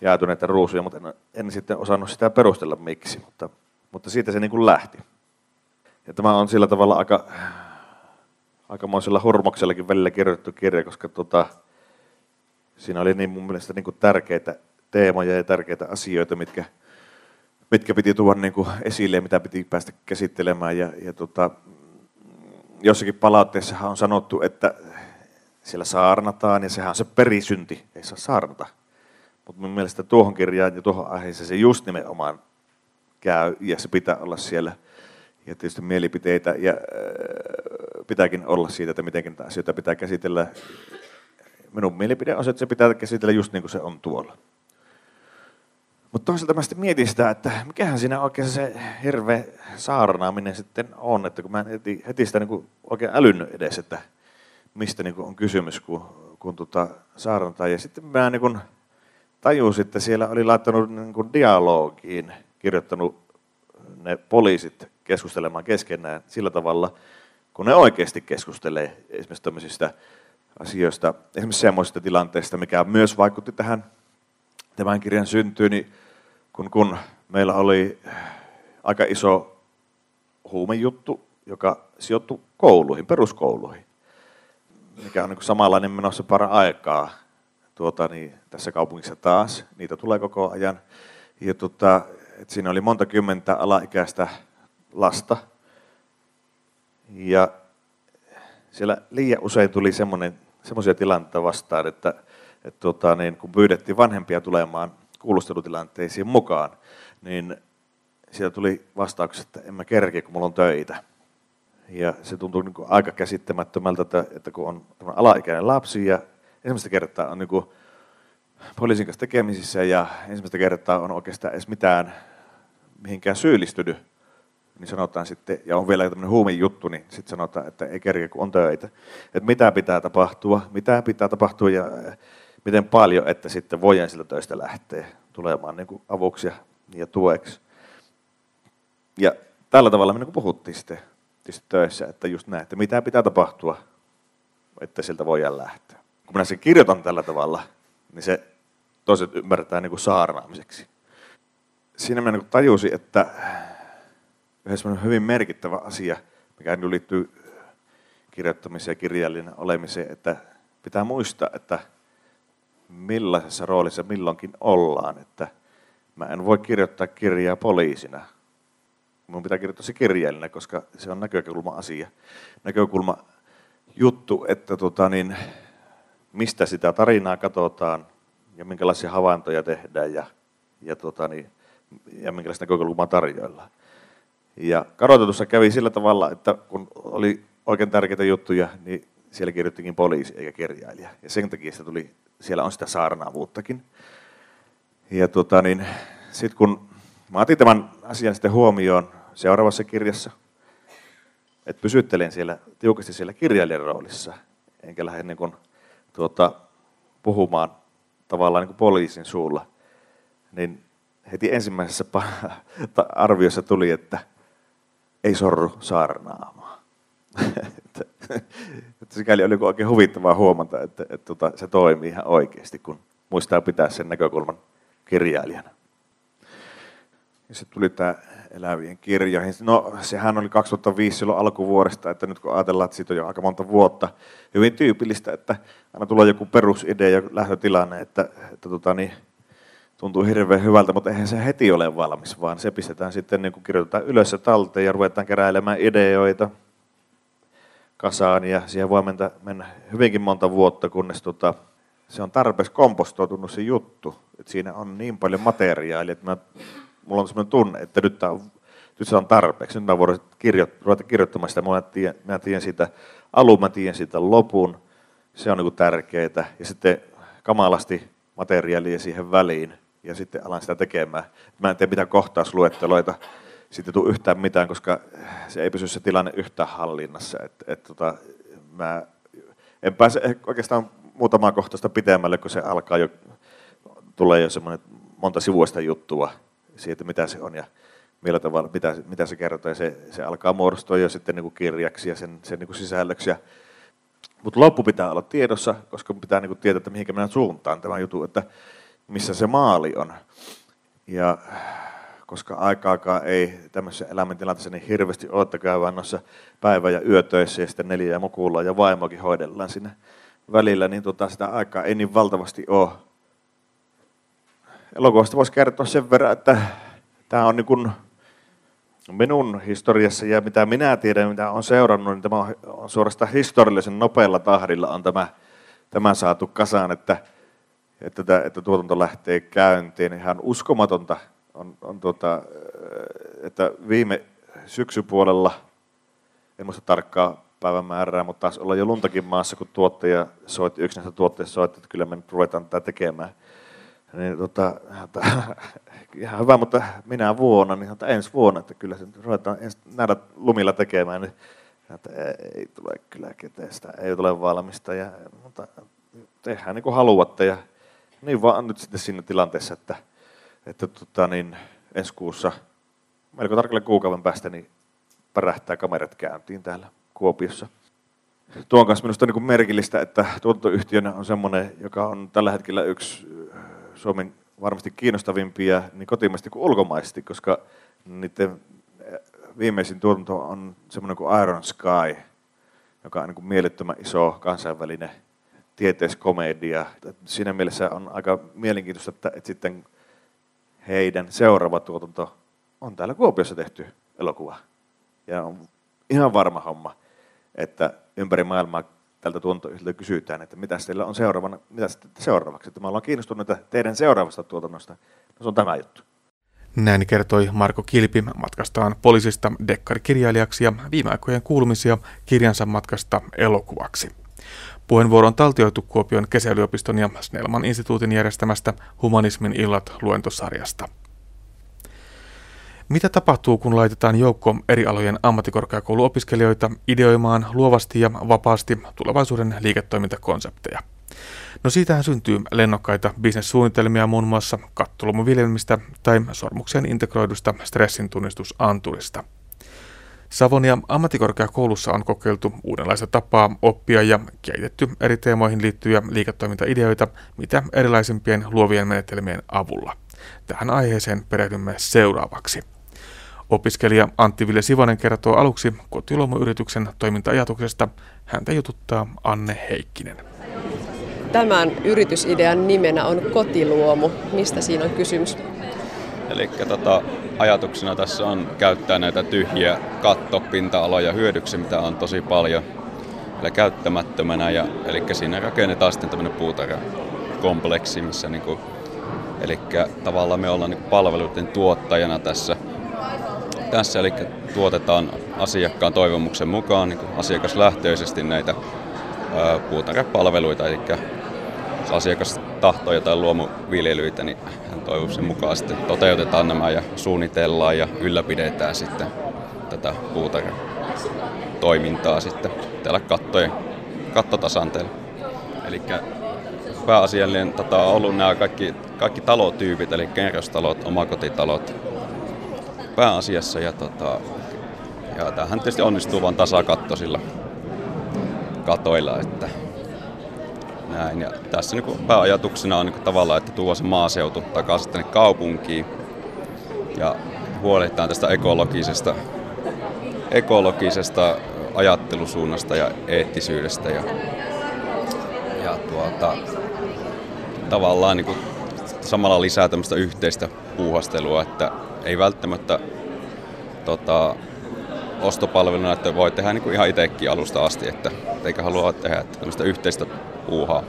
Jäätyneitä ruusuja, mutta en, en sitten osannut sitä perustella miksi, mutta, mutta siitä se niin kuin lähti. Ja tämä on sillä tavalla aika, aikamoisella hurmoksellakin välillä kirjoitettu kirja, koska tota, siinä oli niin mun mielestä niin kuin tärkeitä teemoja ja tärkeitä asioita, mitkä, mitkä piti tuoda niin kuin esille ja mitä piti päästä käsittelemään. Ja, ja tota, jossakin palautteessahan on sanottu, että siellä saarnataan, ja sehän on se perisynti, ei saa saarnata. Mutta mun mielestä tuohon kirjaan ja tuohon aiheeseen se just nimenomaan käy, ja se pitää olla siellä. Ja tietysti mielipiteitä, ja pitääkin olla siitä, että miten asioita pitää käsitellä. Minun mielipide on se, että se pitää käsitellä just niin kuin se on tuolla. Mutta toisaalta mä sitten mietin sitä, että mikähän siinä oikein se hirveä saarnaaminen sitten on, että kun mä en heti, heti sitä niin kuin oikein älynnyt edes, että mistä niin kuin on kysymys, kun, kun tota saarnataan. Ja sitten mä niin kuin tajusin, että siellä oli laittanut niin kuin dialogiin, kirjoittanut ne poliisit keskustelemaan keskenään sillä tavalla, kun ne oikeasti keskustelee esimerkiksi tämmöisistä asioista, esimerkiksi semmoisista tilanteista, mikä myös vaikutti tähän tämän kirjan syntyyn, niin kun, kun meillä oli aika iso huumejuttu, joka sijoittui kouluihin, peruskouluihin, mikä on niin samanlainen menossa paran aikaa tuota, niin tässä kaupungissa taas. Niitä tulee koko ajan. Ja tuota, et siinä oli monta kymmentä alaikäistä lasta. Ja siellä liian usein tuli semmoisia tilanteita vastaan, että et tuota, niin kun pyydettiin vanhempia tulemaan kuulustelutilanteisiin mukaan, niin siellä tuli vastaukset, että en mä kerkeä, kun mulla on töitä. Ja se tuntuu niin kuin aika käsittämättömältä, että, että kun on alaikäinen lapsi ja ensimmäistä kertaa on niin kuin poliisin kanssa tekemisissä ja ensimmäistä kertaa on oikeastaan edes mitään mihinkään syyllistynyt, niin sanotaan sitten, ja on vielä tämmöinen huumin juttu, niin sitten sanotaan, että ei kerkeä, kun on töitä. Että mitä pitää tapahtua, mitä pitää tapahtua ja miten paljon, että sitten voidaan siltä töistä lähteä tulemaan niin kuin avuksi ja, ja tueksi. Ja tällä tavalla me niin kuin puhuttiin sitten. Tietysti töissä, että just näin, että mitä pitää tapahtua, että siltä voidaan lähteä. Kun minä sen kirjoitan tällä tavalla, niin se toiset ymmärtää niin kuin saarnaamiseksi. Siinä minä niin kuin tajusin, että yhdessä on hyvin merkittävä asia, mikä liittyy kirjoittamiseen ja kirjallinen olemiseen, että pitää muistaa, että millaisessa roolissa milloinkin ollaan. Että mä en voi kirjoittaa kirjaa poliisina. Minun pitää kirjoittaa se kirjailinen, koska se on näkökulma-asia, näkökulma-juttu, että tota niin, mistä sitä tarinaa katsotaan ja minkälaisia havaintoja tehdään ja, ja, tota niin, ja minkälaista näkökulmaa tarjoillaan. Ja kadotetussa kävi sillä tavalla, että kun oli oikein tärkeitä juttuja, niin siellä kirjoittikin poliisi eikä kirjailija. Ja sen takia sitä tuli, siellä on sitä saarnaavuuttakin. Ja tota niin, sitten kun mä otin tämän asian sitten huomioon seuraavassa kirjassa, että pysyttelen siellä, tiukasti siellä kirjailijan roolissa, enkä lähde niin kuin, tuota, puhumaan tavallaan niin kuin poliisin suulla. Niin heti ensimmäisessä arviossa tuli, että ei sorru saarnaamaan. Sikäli oli oikein huvittavaa huomata, että, että, että se toimii ihan oikeasti, kun muistaa pitää sen näkökulman kirjailijana. Sitten tuli tämä elävien kirjoihin. No sehän oli kaksituhattaviisi silloin alkuvuodesta, että nyt kun ajatellaan, että siitä on jo aika monta vuotta, hyvin tyypillistä, että aina tulee joku perusidea ja lähtötilanne, että, että tota, niin, tuntuu hirveän hyvältä, mutta eihän se heti ole valmis, vaan se pistetään sitten, niin kun kirjoitetaan ylös ja talteen ja ruvetaan keräilemään ideoita kasaan ja siihen voi mennä, mennä hyvinkin monta vuotta, kunnes tota, se on tarpeeksi kompostoitunut se juttu, että siinä on niin paljon materiaalia, että mä mulla on sellainen tunne, että nyt, tämä on, nyt se on tarpeeksi. Nyt mä voin ruveta kirjoittamaan sitä. Mä tiedän, mä tiedän siitä alun, mä tiedän siitä lopun. Se on niin tärkeää. Ja sitten kamalasti materiaalia siihen väliin. Ja sitten alan sitä tekemään. Mä en tee mitään kohtausluetteloita. Siitä ei tule yhtään mitään, koska se ei pysy se tilanne yhtään hallinnassa. Et, et, tota, mä en pääse oikeastaan muutamaa kohtausta pitemmälle, kun se alkaa jo, tulee jo semmoinen monta sivuista juttua. Siitä, mitä se on ja millä tavalla, mitä, mitä se kertoo, ja se, se alkaa muodostua jo sitten niin kuin kirjaksi ja sen, sen niin kuin sisällöksi. Mutta loppu pitää olla tiedossa, koska pitää niin kuin tietää, että mihinkä mennään suuntaan tämä juttu, että missä se maali on. Ja koska aikaakaan ei tämmöisessä elämäntilanteessa niin hirveästi ole, että käydään noissa päivä- ja yötöissä ja sitten neljä ja mukulla ja vaimoakin hoidellaan siinä välillä, niin tota, sitä aikaa ei niin valtavasti ole. Elokuvasta voisi kertoa sen verran, että tämä on niin kuin minun historiassa ja mitä minä tiedän, mitä olen seurannut, niin tämä on suorastaan historiallisen nopealla tahdilla on tämä, tämä saatu kasaan, että, että, että tuotanto lähtee käyntiin. Ihan uskomatonta on, on tuota, että viime syksypuolella, en muista tarkkaa päivämäärää, mutta taas ollaan jo luntakin maassa, kun tuottaja soitti, yksi näistä tuotteista soitti, että kyllä me nyt ruvetaan tätä tekemään. Niin, tota, ihan hyvä, mutta minä vuonna, niin ensi vuonna, että kyllä se ruvetaan ensi nähdä lumilla tekemään, niin että ei tule kyllä keteistä, ei tule valmista, ja, mutta tehdään niin kuin haluatte, ja niin vaan nyt sitten siinä tilanteessa, että, että tota, niin ensi kuussa, melko tarkalleen kuukauden päästä, niin pärähtää kamerat käyntiin täällä Kuopiossa. Tuon kanssa minusta on niin kuin merkillistä, että tuotantoyhtiönä on semmoinen, joka on tällä hetkellä yksi Suomen varmasti kiinnostavimpia niin kotimaisesti kuin ulkomaisesti, koska niiden viimeisin tuotanto on semmoinen kuin Iron Sky, joka on niin kuin mielettömän iso kansainvälinen tieteiskomedia. Siinä mielessä on aika mielenkiintoista, että sitten heidän seuraava tuotanto on täällä Kuopiossa tehty elokuva. Ja on ihan varma homma, että ympäri maailmaa tältä tuotantoyhtiöltä kysytään, että mitä teillä on seuraavana, mitä seuraavaksi. Että me ollaan kiinnostuneita teidän seuraavasta tuotannosta. No, se on tämä juttu. Näin kertoi Marko Kilpi matkastaan poliisista dekkarikirjailijaksi ja viime aikojen kuulumisia kirjansa matkasta elokuvaksi. Puheenvuoro on taltioitu Kuopion kesäyliopiston ja Snellman instituutin järjestämästä Humanismin illat -luentosarjasta. Mitä tapahtuu, kun laitetaan joukko eri alojen ammattikorkeakouluopiskelijoita ideoimaan luovasti ja vapaasti tulevaisuuden liiketoimintakonsepteja? No siitähän syntyy lennokkaita bisnessuunnitelmia muun muassa kattoluomuviljelmistä tai sormukseen integroidusta stressintunnistusanturista. Savonia ammattikorkeakoulussa on kokeiltu uudenlaista tapaa oppia ja kehitetty eri teemoihin liittyviä liiketoimintaideoita mitä erilaisimpien luovien menetelmien avulla. Tähän aiheeseen perehdymme seuraavaksi. Opiskelija Antti-Ville Sivonen kertoo aluksi Kotiluomu-yrityksen toiminta-ajatuksesta. Häntä jututtaa Anne Heikkinen. Tämän yritysidean nimenä on Kotiluomu. Mistä siinä on kysymys? Eli tota, ajatuksena tässä on käyttää näitä tyhjiä kattopinta-aloja hyödyksi, mitä on tosi paljon eli käyttämättömänä. Ja, eli siinä rakennetaan sitten tämmöinen puutarhakompleksi, missä niin kuin, eli tavallaan me ollaan niin palveluiden tuottajana tässä. Tässä eli tuotetaan asiakkaan toivomuksen mukaan niin asiakaslähtöisesti näitä ö, puutarhapalveluita, eli jos asiakas tahtoo jotain luomuviljelyitä, niin hän toivoo sen mukaan sitten toteutetaan nämä ja suunnitellaan ja ylläpidetään sitten tätä puutarhatoimintaa sitten täällä kattojen, kattotasanteella. Eli pääasiallinen tätä on ollut nämä kaikki, kaikki talotyypit, eli kerrostalot, omakotitalot pääasiassa. Ja, tota, ja tämähän tietysti onnistuu vain tasakattoisilla katoilla. Että näin. Ja tässä niin kuin pääajatuksena on niin kuin tavallaan, että tuo se maaseutu takaisin tänne kaupunkiin ja huolehditaan tästä ekologisesta, ekologisesta ajattelusuunnasta ja eettisyydestä. Ja, ja tuota, tavallaan niin kuin samalla lisää tämmöistä yhteistä puuhastelua, että ei välttämättä tota, ostopalveluna, että voi tehdä niin kuin ihan itsekin alusta asti, että eikä halua tehdä että tämmöistä yhteistä puuhaa.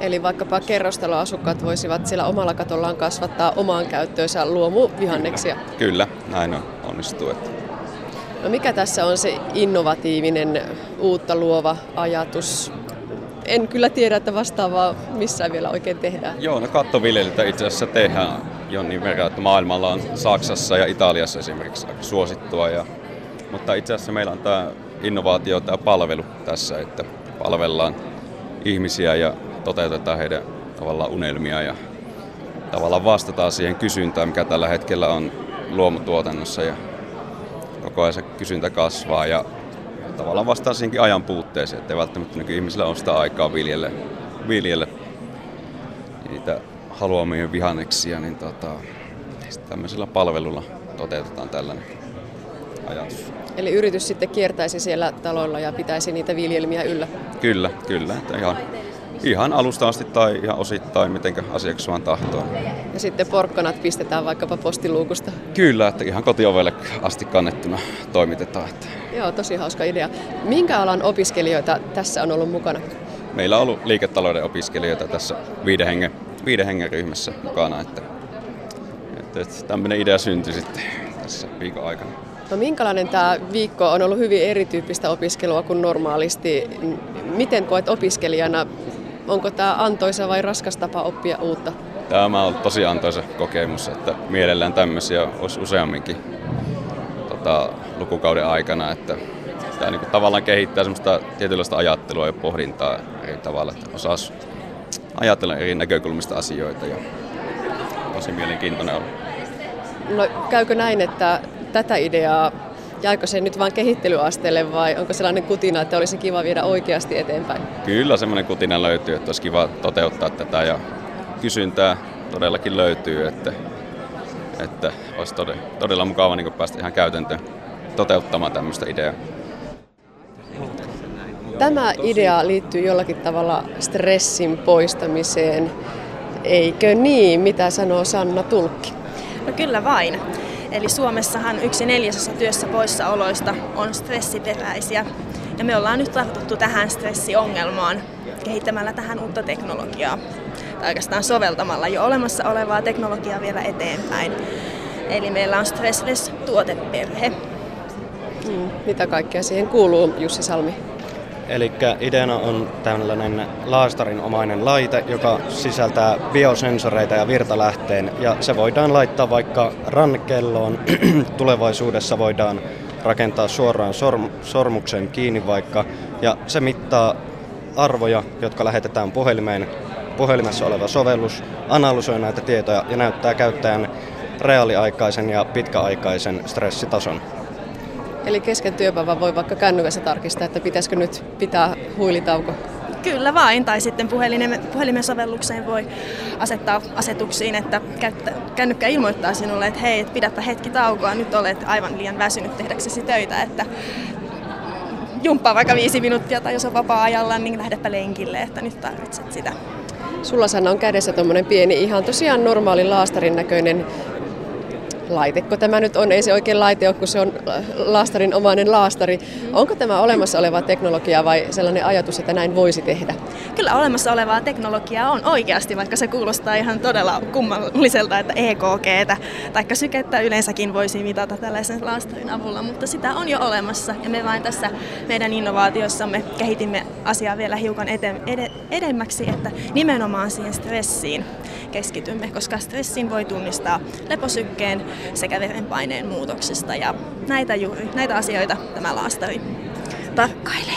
Eli vaikkapa kerrostaloasukkaat voisivat siellä omalla katollaan kasvattaa omaan käyttöönsä luomuvihanneksia. Kyllä, näin on, onnistuu. Että. No mikä tässä on se innovatiivinen, uutta luova ajatus? En kyllä tiedä, että vastaavaa missään vielä oikein tehdään. Joo, no kattoviljelytä itse asiassa tehdään jonkin verran, että maailmalla on Saksassa ja Italiassa esimerkiksi aika suosittua. Ja, mutta itse asiassa meillä on tämä innovaatio, tämä palvelu tässä, että palvellaan ihmisiä ja toteutetaan heidän tavallaan unelmia ja tavallaan vastataan siihen kysyntään, mikä tällä hetkellä on luomutuotannossa ja koko ajan se kysyntä kasvaa ja tavallaan vastaan siihenkin ajan puutteeseen, ettei välttämättä niin ihmisillä ole sitä aikaa viljelle, viljelle niitä haluamia vihanneksia, niin tota, tämmöisellä palvelulla toteutetaan tällainen ajatus. Eli yritys sitten kiertäisi siellä taloilla ja pitäisi niitä viljelmiä yllä? Kyllä, kyllä. Että ihan, ihan alusta asti tai ihan osittain, miten asiakas vaan tahtoo. Ja sitten porkkanat pistetään vaikkapa postiluukusta? Kyllä, että ihan kotiovelle asti kannettuna toimitetaan. Että. Joo, tosi hauska idea. Minkä alan opiskelijoita tässä on ollut mukana? Meillä on ollut liiketalouden opiskelijoita tässä viiden hengen, viiden hengen ryhmässä mukana. Että, että, että tämmöinen idea syntyi sitten tässä viikon aikana. No minkälainen tämä viikko on ollut hyvin erityyppistä opiskelua kuin normaalisti? Miten koet opiskelijana? Onko tämä antoisa vai raskas tapa oppia uutta? Tämä on tosi antoisa kokemus, että mielellään tämmöisiä olisi useamminkin tota, lukukauden aikana. Että tämä niinku tavallaan kehittää semmoista tietynlaista ajattelua ja pohdintaa eri tavalla, että osaa ajatella eri näkökulmista asioita ja tosi mielenkiintoinen on. No käykö näin, että tätä ideaa, jääkö se nyt vain kehittelyasteelle vai onko sellainen kutina, että olisi kiva viedä oikeasti eteenpäin? Kyllä semmoinen kutina löytyy, että olisi kiva toteuttaa tätä ja kysyntää todellakin löytyy, että, että olisi todella, todella mukava niin päästä ihan käytäntöön toteuttamaan tämmöistä ideaa. Tämä idea liittyy jollakin tavalla stressin poistamiseen, eikö niin? Mitä sanoo Sanna Tulkki? No kyllä vain. Eli Suomessahan yksi neljäsosa työssä poissaoloista on stressiperäisiä. Ja me ollaan nyt tartuttu tähän stressiongelmaan kehittämällä tähän uutta teknologiaa. Tai oikeastaan soveltamalla jo olemassa olevaa teknologiaa vielä eteenpäin. Eli meillä on Stressless-tuoteperhe. Mm, mitä kaikkea siihen kuuluu, Jussi Salmi? Eli ideana on tällainen laastarinomainen laite, joka sisältää biosensoreita ja virtalähteen. Ja se voidaan laittaa vaikka rannekelloon. Tulevaisuudessa voidaan rakentaa suoraan sorm- sormuksen kiinni vaikka. Ja se mittaa arvoja, jotka lähetetään puhelimeen. Puhelimessa oleva sovellus analysoi näitä tietoja ja näyttää käyttäjän reaaliaikaisen ja pitkäaikaisen stressitason. Eli kesken työpäivän voi vaikka kännykässä tarkistaa, että pitäisikö nyt pitää huilitauko? Kyllä vain, tai sitten puhelimen, puhelimen sovellukseen voi asettaa asetuksiin, että kännykkä ilmoittaa sinulle, että hei, pidäpä hetki taukoa, nyt olet aivan liian väsynyt tehdäksesi töitä, että jumppaa vaikka viisi minuuttia, tai jos on vapaa-ajalla, niin lähdepä lenkille, että nyt tarvitset sitä. Sulla, Sanna, on kädessä tuommoinen pieni, ihan tosiaan normaali laastarin näköinen laitekko tämä nyt on, ei se oikein laite ole, kun se on laastarin omainen laastari. Onko tämä olemassa olevaa teknologiaa vai sellainen ajatus, että näin voisi tehdä? Kyllä olemassa olevaa teknologiaa on oikeasti, vaikka se kuulostaa ihan todella kummalliselta, että E K G:tä tai sykettä yleensäkin voisi mitata tällaisen laastarin avulla, mutta sitä on jo olemassa ja me vain tässä meidän innovaatiossamme kehitimme asiaa vielä hiukan eten, ed, edemmäksi, että nimenomaan siihen stressiin keskitymme, koska stressin voi tunnistaa leposykkeen sekä verenpaineen muutoksista ja näitä, juuri, näitä asioita tämä laastari tarkkailee.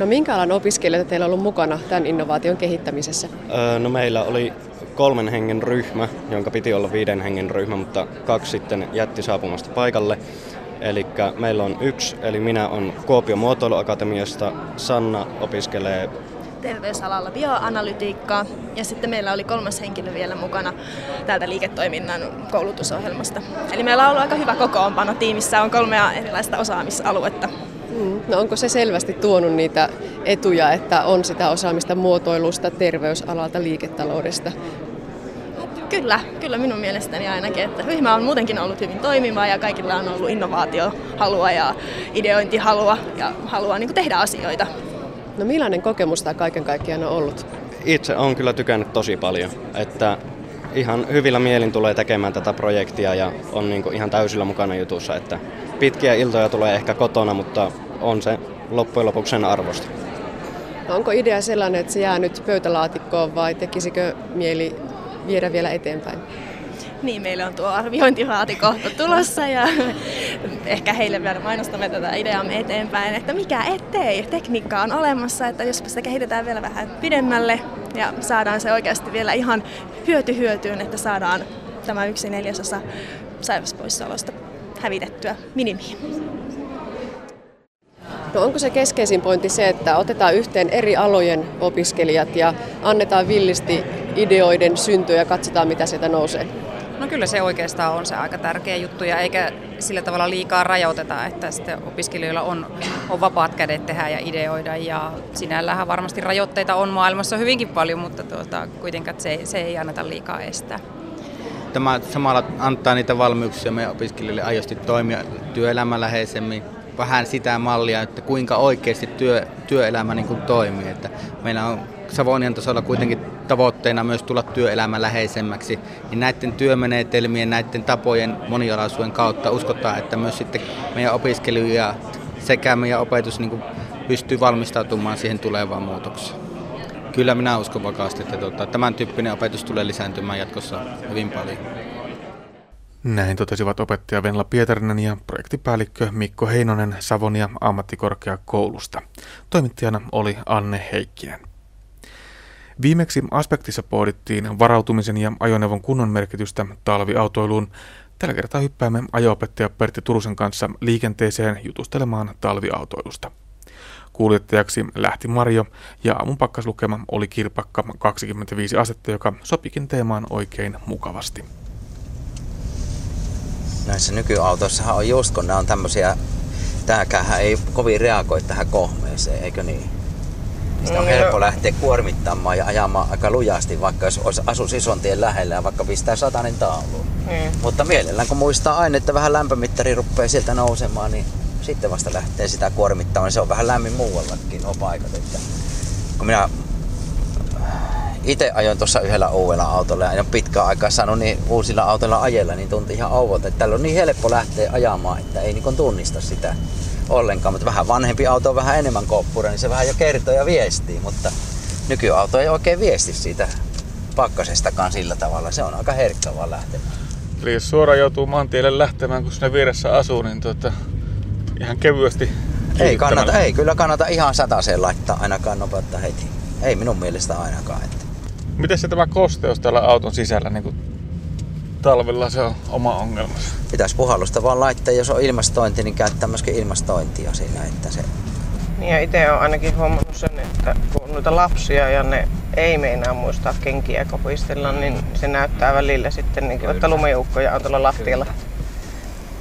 No minkä alan opiskelijoita teillä on ollut mukana tämän innovaation kehittämisessä? Öö, no meillä oli kolmen hengen ryhmä, jonka piti olla viiden hengen ryhmä, mutta kaksi sitten jätti saapumasta paikalle. Eli meillä on yksi, eli minä olen Kuopion muotoiluakatemiasta, Sanna opiskelee terveysalalla bioanalytiikkaa ja sitten meillä oli kolmas henkilö vielä mukana täältä liiketoiminnan koulutusohjelmasta. Eli meillä on ollut aika hyvä kokoonpano. Tiimissä on kolmea erilaista osaamisaluetta. Mm. No onko se selvästi tuonut niitä etuja, että on sitä osaamista muotoilusta, terveysalalta, liiketaloudesta? Kyllä, kyllä minun mielestäni ainakin, että ryhmä on muutenkin ollut hyvin toimiva ja kaikilla on ollut innovaatiohalua ja ideointihalua ja halua niin kuin tehdä asioita. No millainen kokemus tämä kaiken kaikkiaan on ollut? Itse olen kyllä tykännyt tosi paljon, että ihan hyvillä mielin tulee tekemään tätä projektia ja on niin kuin ihan täysillä mukana jutussa, että pitkiä iltoja tulee ehkä kotona, mutta on se loppujen lopuksi sen arvosta. No onko idea sellainen, että se jää nyt pöytälaatikkoon vai tekisikö mieli viedä vielä eteenpäin? Niin, meillä on tuo arviointilaati kohta tulossa ja ehkä heille vielä mainostamme tätä ideaamme eteenpäin, että mikä ettei. Tekniikka on olemassa, että jospa sitä kehitetään vielä vähän pidemmälle ja saadaan se oikeasti vielä ihan hyöty-hyötyyn, että saadaan tämä yksi neljäsosa sairauspoissaolosta hävitettyä minimiin. No onko se keskeisin pointti se, että otetaan yhteen eri alojen opiskelijat ja annetaan villisti ideoiden syntyä ja katsotaan, mitä sieltä nousee? No kyllä se oikeastaan on se aika tärkeä juttu ja eikä sillä tavalla liikaa rajoiteta, että sitten opiskelijoilla on, on vapaat kädet tehdä ja ideoida ja sinällähän varmasti rajoitteita on maailmassa hyvinkin paljon, mutta tuota, kuitenkaan se, se ei anneta liikaa estää. Tämä samalla antaa niitä valmiuksia meidän opiskelijoille aidosti toimia työelämän läheisemmin, vähän sitä mallia, että kuinka oikeasti työ, työelämä niin kuin toimii. Että meillä on Savonian tasolla kuitenkin tavoitteena myös tulla työelämän läheisemmäksi. Niin näiden työmenetelmien, näiden tapojen monialaisuuden kautta uskotaan, että myös sitten meidän opiskelijoja sekä meidän opetus niin kuin pystyy valmistautumaan siihen tulevaan muutokseen. Kyllä minä uskon vakaasti, että tämän tyyppinen opetus tulee lisääntymään jatkossa hyvin paljon. Näin totesivat opettaja Venla Pietarinen ja projektipäällikkö Mikko Heinonen Savonia ammattikorkeakoulusta. Toimittajana oli Anne Heikkinen. Viimeksi Aspektissa pohdittiin varautumisen ja ajoneuvon kunnon merkitystä talviautoiluun. Tällä kertaa hyppäämme ajo-opettaja Pertti Turusen kanssa liikenteeseen jutustelemaan talviautoilusta. Kuljettajaksi lähti Marjo ja aamun pakkaslukema oli kirpakka kaksikymmentäviisi astetta, joka sopikin teemaan oikein mukavasti. Näissä nykyautoissahan on just, kun nämä on tämmöisiä, tämäkään ei kovin reagoi tähän kohmeeseen, eikö niin? Sitä on helppo lähteä kuormittamaan ja ajamaan aika lujasti, vaikka jos asuisi ison tien lähellä ja vaikka pistää satanen tauluun. Mm. Mutta mielellään kun muistaa aina, että vähän lämpömittari rupeaa sieltä nousemaan, niin sitten vasta lähtee sitä kuormittamaan. Se on vähän lämmin muuallakin nuo paikat. Että kun minä itse ajoin tuossa yhdellä uudella autolla ja en ole pitkään aikaa saanut niin uusilla autoilla ajella, niin tunti ihan ouvolta. Täällä on niin helppo lähteä ajamaan, että ei niin tunnista sitä ollenkaan. Mutta vähän vanhempi auto on vähän enemmän koppuraa, niin se vähän jo kertoo ja viestii. Mutta nykyauto ei oikein viesti siitä pakkasestakaan sillä tavalla. Se on aika herkkä vaan lähtemään. Eli jos suoraan joutuu maantielle lähtemään, kun sinne vieressä asuu, niin tuota... ihan kevyesti. Ei kannata, ei kyllä kannata ihan sataseen laittaa ainakaan nopeutta heti. Ei minun mielestä ainakaan. Että. Miten se tämä kosteus täällä auton sisällä, niin kuin talvella se on oma ongelmansa? Pitäisi puhallusta vaan laittaa, jos on ilmastointi, niin käyttää myöskin ilmastointia siinä. Että se... Niin ja itse olen ainakin huomannut sen, että kun noita lapsia ja ne ei meinaa muistaa kenkiä kopistella, niin se näyttää välillä sitten, niin kuin, että lumiukkoja on tuolla lattialla.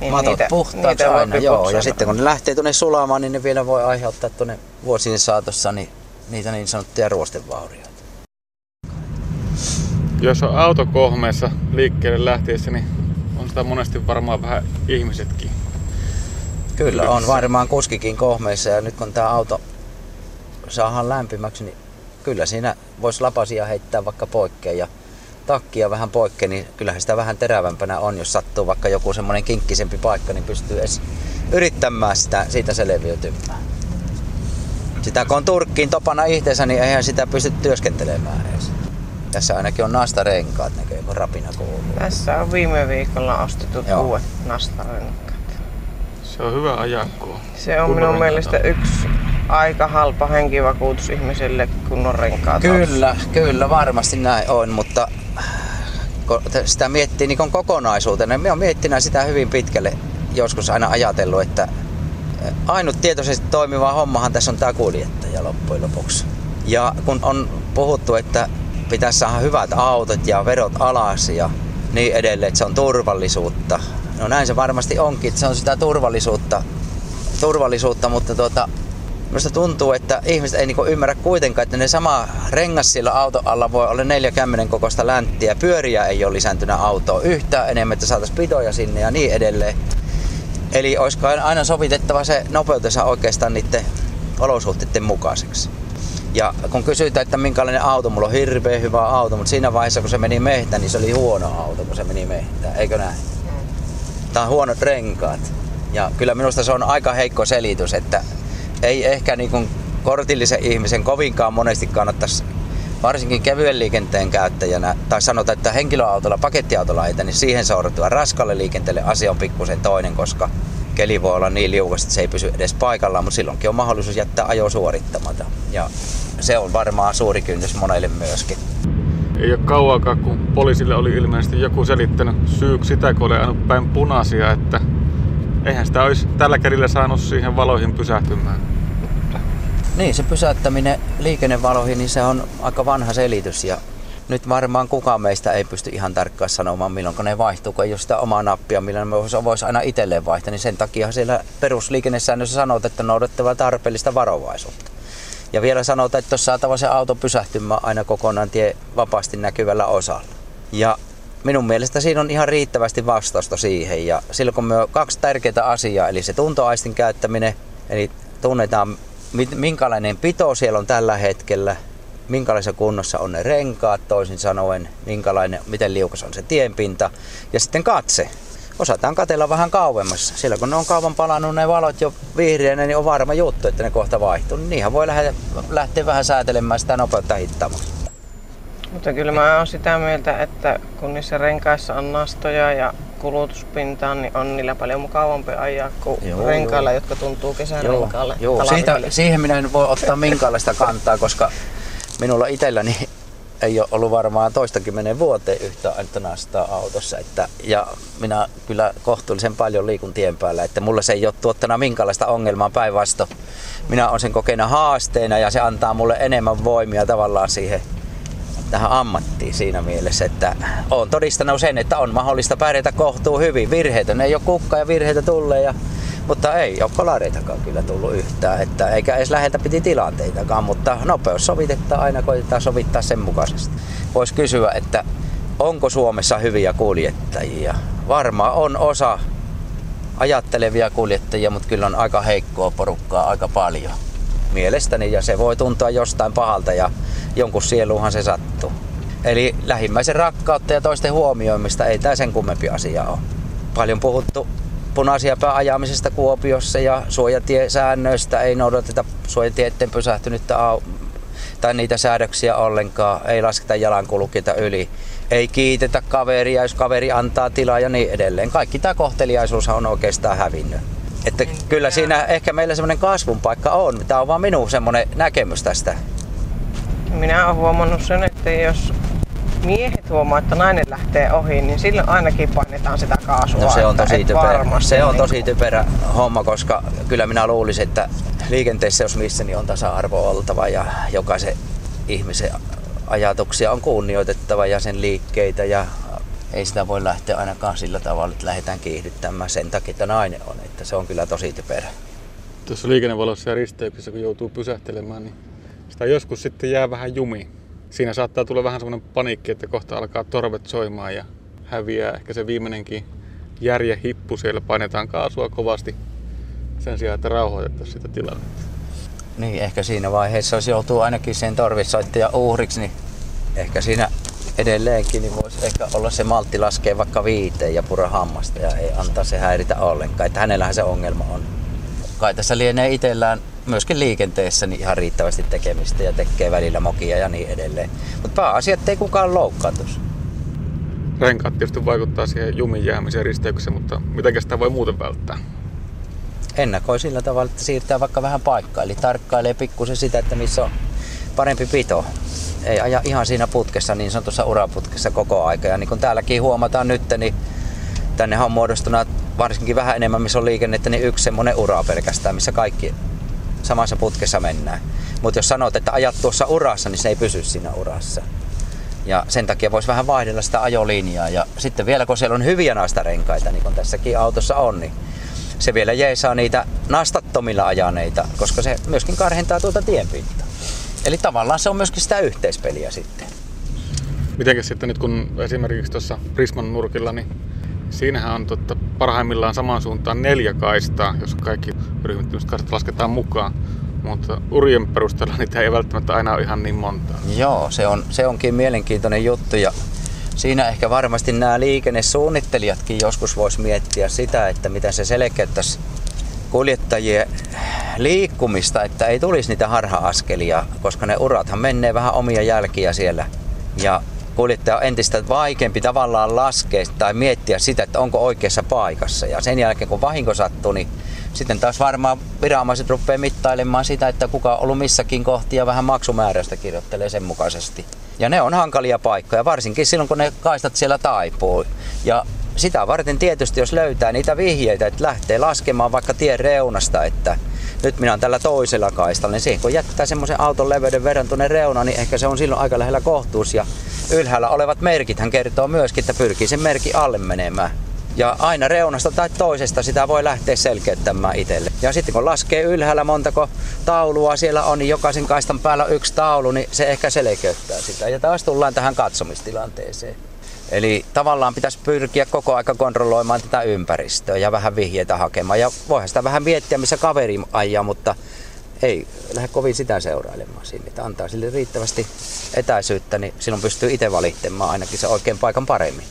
Niin matot niitä, puhtaat niitä aina, joo. Ja sitten kun ne lähtee tuonne sulamaan, niin ne vielä voi aiheuttaa tuonne vuosien saatossa niin, niitä niin sanottuja ruostevaurioita. Jos on auto kohmeessa liikkeelle lähtiessä, niin on sitä monesti varmaan vähän ihmisetkin. Kyllä, Kyllä. on varmaan kuskikin kohmeessa ja nyt kun tämä auto saadaan lämpimäksi, niin kyllä siinä voisi lapasia heittää vaikka poikkeen ja takkia vähän poikkeen, niin kyllähän sitä vähän terävämpänä on, jos sattuu vaikka joku semmoinen kinkkisempi paikka, niin pystyy edes yrittämään sitä, siitä selviytymään. Sitä kun on Turkkiin topana itseensä, niin eihän sitä pysty työskentelemään edes. Tässä ainakin on nastarenkaat näköjään, kun rapina kuuluu. Tässä on viime viikolla ostetut Joo. uudet nastarenkaat. Se on hyvä ajanko. Se on minun mielestä yksi aika halpa henkivakuutus ihmiselle, kun on renkaat. Kyllä, kyllä varmasti näin on, mutta kun sitä miettii niin kokonaisuutena, me on miettinyt sitä hyvin pitkälle joskus aina ajatellut, että ainut tietoisesti toimiva hommahan tässä on tämä kuljettaja loppujen lopuksi. Ja kun on puhuttu, että pitäisi saada hyvät autot ja verot alas ja niin edelleen, että se on turvallisuutta. No näin se varmasti onkin, että se on sitä turvallisuutta, turvallisuutta mutta tuota, minusta tuntuu, että ihmiset ei niinku ymmärrä kuitenkaan, että ne sama rengas sillä auton alla voi olla neljäkymmentä kokoista länttiä. Pyöriä ei ole lisääntynyt autoa yhtään enemmän, että saataisiin pitoja sinne ja niin edelleen. Eli olisiko aina sovitettava se nopeutensa oikeastaan niiden olosuhteiden mukaiseksi. Ja kun kysytään, että minkälainen auto, mulla on hirveän hyvä auto, mutta siinä vaiheessa kun se meni mehtään, niin se oli huono auto, kun se meni mehtään. Eikö näin? Tää on huonot renkaat. Ja kyllä minusta se on aika heikko selitys, että ei ehkä niin kuin kortillisen ihmisen kovinkaan monesti kannattaisi, varsinkin kevyen liikenteen käyttäjänä, tai sanotaan, että henkilöautolla, pakettiautolla ei, niin siihen sortua. Raskaalle liikenteelle asia on pikkusen toinen, koska keli voi olla niin liukasta, että se ei pysy edes paikallaan, mutta silloinkin on mahdollisuus jättää ajo suorittamatta. Ja se on varmaan suuri kynnys monelle myöskin. Ei ole kauankaan, kun poliisille oli ilmeisesti joku selittänyt syyksi sitä, kun oli ajanut päin punaisia, että eihän sitä olisi tällä kerillä saanut siihen valoihin pysähtymään. Niin, se pysäyttäminen liikennevaloihin, niin se on aika vanha selitys. Ja nyt varmaan kukaan meistä ei pysty ihan tarkkaan sanomaan, milloin ne vaihtuu, kun ei ole sitä omaa nappia, millä me voisi aina itselleen vaihtaa. Niin sen takia siellä perusliikennesäännössä sanotaan, että noudattava tarpeellista varovaisuutta. Ja vielä sanotaan, että jos saatava se auto pysähtymään aina kokonaan tie vapaasti näkyvällä osalla. Ja minun mielestä siinä on ihan riittävästi vastausta siihen ja silloin kun me on kaksi tärkeää asiaa, eli se tuntoaistin käyttäminen, eli tunnetaan minkälainen pito siellä on tällä hetkellä, minkälaisessa kunnossa on ne renkaat, toisin sanoen, minkälainen, miten liukas on se tienpinta ja sitten katse. Osataan katsella vähän kauemmas. Sillä kun ne on kauan palannut ne valot jo vihreänä, niin on varma juttu, että ne kohta vaihtuu. Niinhän voi lähteä vähän säätelemään sitä nopeutta hittaamaan. Mutta kyllä mä oon sitä mieltä, että kun niissä renkaissa on nastoja ja kulutuspintaa, niin on niillä paljon mukavampi ajaa kuin joo, renkailla, joo. jotka tuntuu kesärenkaalla. Siitä, siihen minä en voi ottaa minkäänlaista kantaa, koska minulla itselläni ei ole ollut varmaan toistakymmenen vuoteen yhtä antanasta autossa. Että, ja minä kyllä kohtuullisen paljon liikun tien päällä, että mulla se ei ole tuottanut minkäänlaista ongelmaa, päinvastoin. Minä olen sen kokeena haasteena ja se antaa mulle enemmän voimia tavallaan siihen tähän ammattiin siinä mielessä, että olen todistanut sen, että on mahdollista pärjätä kohtuu hyvin. Virheitä ei ole kukkaa ja virheitä tulee, ja, mutta ei ole kolareitakaan kyllä tullut yhtään, että eikä edes läheltä piti tilanteitakaan, mutta nopeus sovitetaan aina, koitetaan sovittaa sen mukaisesti. Voisi kysyä, että onko Suomessa hyviä kuljettajia? Varmaan on osa ajattelevia kuljettajia, mutta kyllä on aika heikkoa porukkaa aika paljon mielestäni, ja se voi tuntua jostain pahalta ja jonkun sieluunhan se sattuu. Eli lähimmäisen rakkautta ja toisten huomioimista ei tää sen kummempi asia ole. Paljon puhuttu punaisia pääajamisesta Kuopiossa ja suojatiesäännöistä, ei noudateta suojatieiden pysähtynyttä tai niitä säädöksiä ollenkaan, ei lasketa jalankulkijoita yli, ei kiitetä kaveria, jos kaveri antaa tilaa ja niin edelleen. Kaikki tämä kohteliaisuushan on oikeastaan hävinnyt. Että kyllä siinä ehkä meillä semmoinen kasvun paikka on. Tämä on vaan minun semmoinen näkemys tästä. Minä olen huomannut sen, että jos miehet huomaa, että nainen lähtee ohi, niin silloin ainakin painetaan sitä kaasua. No se on tosi typerä, se on tosi typerä homma, koska kyllä minä luulisin, että liikenteessä jos missä niin on tasa-arvo oltava ja jokaisen ihmisen ajatuksia on kunnioitettava ja sen liikkeitä. Ja ei sitä voi lähteä ainakaan sillä tavalla, että lähdetään kiihdyttämään sen takia, että nainen on. Että se on kyllä tosi typerä. Tuossa liikennevalossa ja risteyksessä, kun joutuu pysähtelemään, niin sitä joskus sitten jää vähän jumiin. Siinä saattaa tulla vähän semmoinen paniikki, että kohta alkaa torvet soimaan ja häviää ehkä se viimeinenkin järjehippu. Siellä painetaan kaasua kovasti sen sijaan, että rauhoitetaan sitä tilannetta. Niin, ehkä siinä vaiheessa, jos joutuu ainakin sen torvisoittajan uhriksi, niin ehkä siinä edelleenkin niin voisi ehkä olla se maltti laskee vaikka viiteen ja pura hammasta ja ei antaa se häiritä ollenkaan. Että hänellähän se ongelma on. Kai tässä lienee itsellään myöskin liikenteessä niin ihan riittävästi tekemistä ja tekee välillä mokia ja niin edelleen. Mutta pääasia, ettei kukaan loukkaantus. Renkaat tietysti vaikuttaa siihen jumin jäämiseen risteykseen, mutta mitenkä sitä voi muuten välttää? Ennakoi sillä tavalla, että siirtää vaikka vähän paikkaa. Eli tarkkailee pikkusen sitä, että missä on parempi pito. Ei aja ihan siinä putkessa, niin sanotussa uraputkessa koko aika. Ja niin kuin täälläkin huomataan nyt, niin tänne on muodostunut varsinkin vähän enemmän, missä on liikennettä, niin yksi semmoinen ura pelkästään, missä kaikki samassa putkessa mennään. Mutta jos sanot, että ajat tuossa urassa, niin se ei pysy siinä urassa. Ja sen takia voisi vähän vaihdella sitä ajolinjaa. Ja sitten vielä, kun siellä on hyviä nastarenkaita, niin kuin tässäkin autossa on, niin se vielä jeesaa niitä nastattomilla ajaneita, koska se myöskin karhentaa tuota tienpintaa. Eli tavallaan se on myöskin sitä yhteispeliä sitten. Mitenkäs sitten nyt kun esimerkiksi tuossa Prisman nurkilla, niin siinähän on totta, parhaimmillaan samaan suuntaan neljä kaistaa, jos kaikki ryhmittymistä kaistat lasketaan mukaan. Mutta urien perusteella niitä ei välttämättä aina ole ihan niin monta. Joo, se, on, se onkin mielenkiintoinen juttu. Ja siinä ehkä varmasti nämä liikennesuunnittelijatkin joskus vois miettiä sitä, että miten se selkeyttäisi kuljettajien liikkumista, että ei tulisi niitä harha-askelia, koska ne urathan menee vähän omia jälkiä siellä. Ja kuljettaja on entistä vaikeampi tavallaan laskea tai miettiä sitä, että onko oikeassa paikassa. Ja sen jälkeen kun vahinko sattuu, niin sitten taas varmaan viranomaiset rupeaa mittailemaan sitä, että kuka on ollut missäkin kohti ja vähän maksumääräystä kirjoittelee sen mukaisesti. Ja ne on hankalia paikkoja, varsinkin silloin kun ne kaistat siellä taipuu. Ja sitä varten tietysti, jos löytää niitä vihjeitä, että lähtee laskemaan vaikka tien reunasta, että nyt minä olen tällä toisella kaistalla, niin siihen kun jättää semmoisen auton leveyden verran tuonne reunaan, niin ehkä se on silloin aika lähellä kohtuus. Ja ylhäällä olevat merkithän kertoo myöskin, että pyrkii sen merkin alle menemään. Ja aina reunasta tai toisesta sitä voi lähteä selkeyttämään itselle. Ja sitten kun laskee ylhäällä montako taulua siellä on, niin jokaisen kaistan päällä on yksi taulu, niin se ehkä selkeyttää sitä. Ja taas tullaan tähän katsomistilanteeseen. Eli tavallaan pitäisi pyrkiä koko aika kontrolloimaan tätä ympäristöä ja vähän vihjeitä hakemaan. Ja voihan sitä vähän miettiä, missä kaveri ajaa, mutta ei lähde kovin sitä seurailemaan sinne. Että antaa sille riittävästi etäisyyttä, niin silloin pystyy itse valittamaan ainakin se oikean paikan paremmin.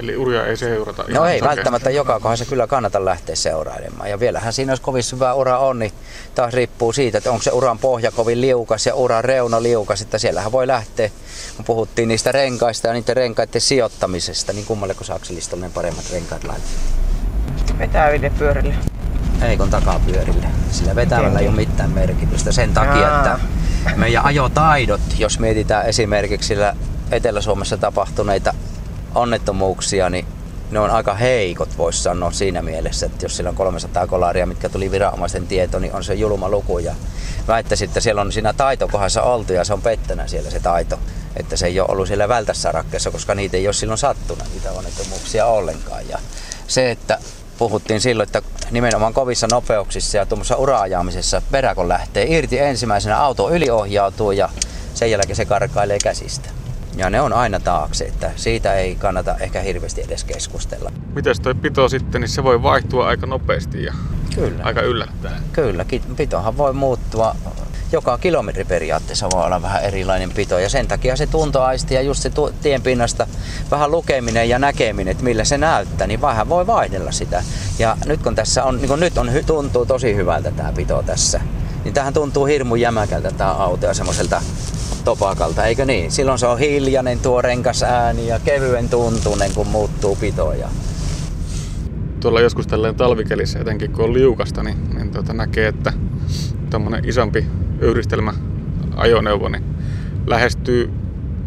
Eli uria ei seurata? No ei, välttämättä joka kohdassa kyllä kannata lähteä seurailemaan. Ja vielähän siinä, jos kovin syvä ura on, niin taas riippuu siitä, että onko se uran pohja kovin liukas ja uran reuna liukas. Että siellähän voi lähteä, kun puhuttiin niistä renkaista ja niiden renkaiden sijoittamisesta, niin kummalleko saksilistolle ne paremmat renkaat laittaa? Vetäville pyörille. Ei kun takapyörille. Sillä vetävällä ei ole mitään merkitystä sen takia, että meidän ajotaidot, jos mietitään esimerkiksi sillä Etelä-Suomessa tapahtuneita onnettomuuksia, niin ne on aika heikot, voisi sanoa siinä mielessä, että jos siellä on kolmesataa kolaria, mitkä tuli viranomaisten tieto, niin on se julma luku. Ja väittäisin, että siellä on siinä taitokohdassa oltu ja se on pettänä siellä se taito. Että se ei ole ollut siellä vältässarakkeessa, koska niitä ei ole silloin sattunut niitä onnettomuuksia ollenkaan. Ja se, että puhuttiin silloin, että nimenomaan kovissa nopeuksissa ja tuommoisessa ura-ajaamisessa perä kun lähtee irti ensimmäisenä, auto yliohjautuu ja sen jälkeen se karkailee käsistä. Ja ne on aina taakse, että siitä ei kannata ehkä hirveästi edes keskustella. Mites toi pito sitten, niin se voi vaihtua aika nopeasti ja kyllä, aika yllättäen. Kyllä, pitohan voi muuttua. Joka kilometri periaatteessa voi olla vähän erilainen pito ja sen takia se tuntoaisti ja just se tien pinnasta vähän lukeminen ja näkeminen, että millä se näyttää, niin vähän voi vaihdella sitä. Ja nyt kun tässä on, niin kun nyt on, tuntuu tosi hyvältä tämä pito tässä, niin tämähän tuntuu hirmu jämäkältä tämä auto ja semmoiselta topakalta, eikö niin? Silloin se on hiljainen tuo renkas ääni ja kevyen tuntunen, kun muuttuu pitoja. Tuolla joskus tälleen talvikelissä, etenkin kun on liukasta, niin, niin tuota näkee, että tommonen isompi yhdistelmäajoneuvo niin lähestyy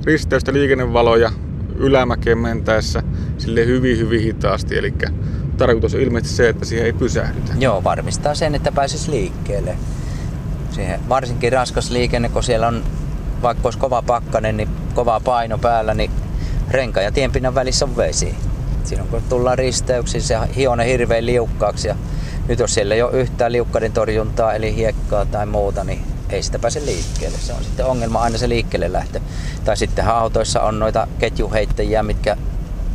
risteystä, liikennevaloja ylämäkeen mentäessä sille hyvin, hyvin hitaasti. Eli tarkoitus on ilmeisesti se, että siihen ei pysähdytä. Joo, varmistaa sen, että pääsisi liikkeelle. Siihen varsinkin raskas liikenne, kun siellä on vaikka olisi kova pakkanen, niin kova paino päällä, niin renka ja tienpinnan välissä on vesi. Siinä kun tullaan risteyksiin, se hionee hirveän liukkaaksi. Ja nyt jos siellä ei ole yhtään liukkaiden torjuntaa, eli hiekkaa tai muuta, niin ei sitä pääse liikkeelle. Se on sitten ongelma aina se liikkeelle lähtö. Tai sitten autoissa on noita ketjuheittäjiä, mitkä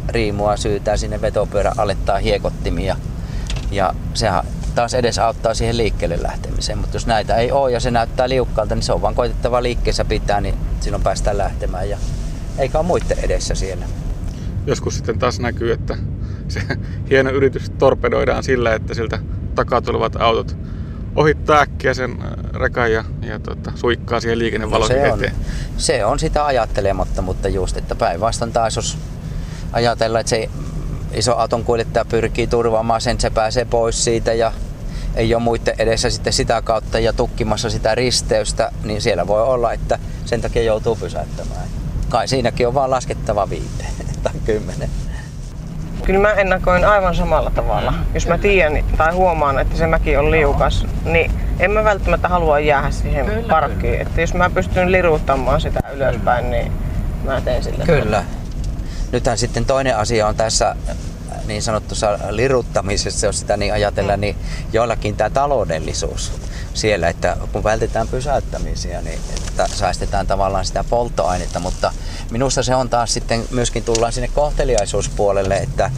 riimua syytää sinne vetopyörän alle tai hiekottimia. Ja sehän taas edes auttaa siihen liikkeelle lähtemiseen. Mutta jos näitä ei ole ja se näyttää liukkaalta, niin se on vaan koitettava liikkeessä pitää, niin silloin päästään lähtemään. Ja eikä ole muiden edessä siellä. Joskus sitten taas näkyy, että se hieno yritys torpedoidaan sillä, että siltä takaa tulevat autot ohittaa äkkiä sen rekan ja, ja tuota, suikkaa siihen liikennevaloihin no se eteen. On, se on sitä ajattelemattomuutta just, että päinvastoin taas jos ajatellaan, että se iso auton kuljettaja pyrkii turvaamaan sen, että se pääsee pois siitä ja ei ole muiden edessä sitten sitä kautta ja tukkimassa sitä risteystä, niin siellä voi olla, että sen takia joutuu pysäyttämään. Kai siinäkin on vaan laskettava viiteen tai kymmenen. Kyllä mä ennakoin aivan samalla tavalla. Jos mä tiedän tai huomaan, että se mäki on liukas, niin en mä välttämättä halua jäädä siihen kyllä, parkkiin. Kyllä. Että jos mä pystyn liruuttamaan sitä ylöspäin, niin mä teen sillä. Kyllä. Nythän sitten toinen asia on tässä niin sanottussa liruuttamisessa, jos sitä niin ajatellaan, niin joillakin tämä taloudellisuus siellä, että kun vältetään pysäyttämisiä, niin säästetään tavallaan sitä polttoainetta, mutta minusta se on taas sitten myöskin tullaan sinne kohteliaisuuspuolelle, että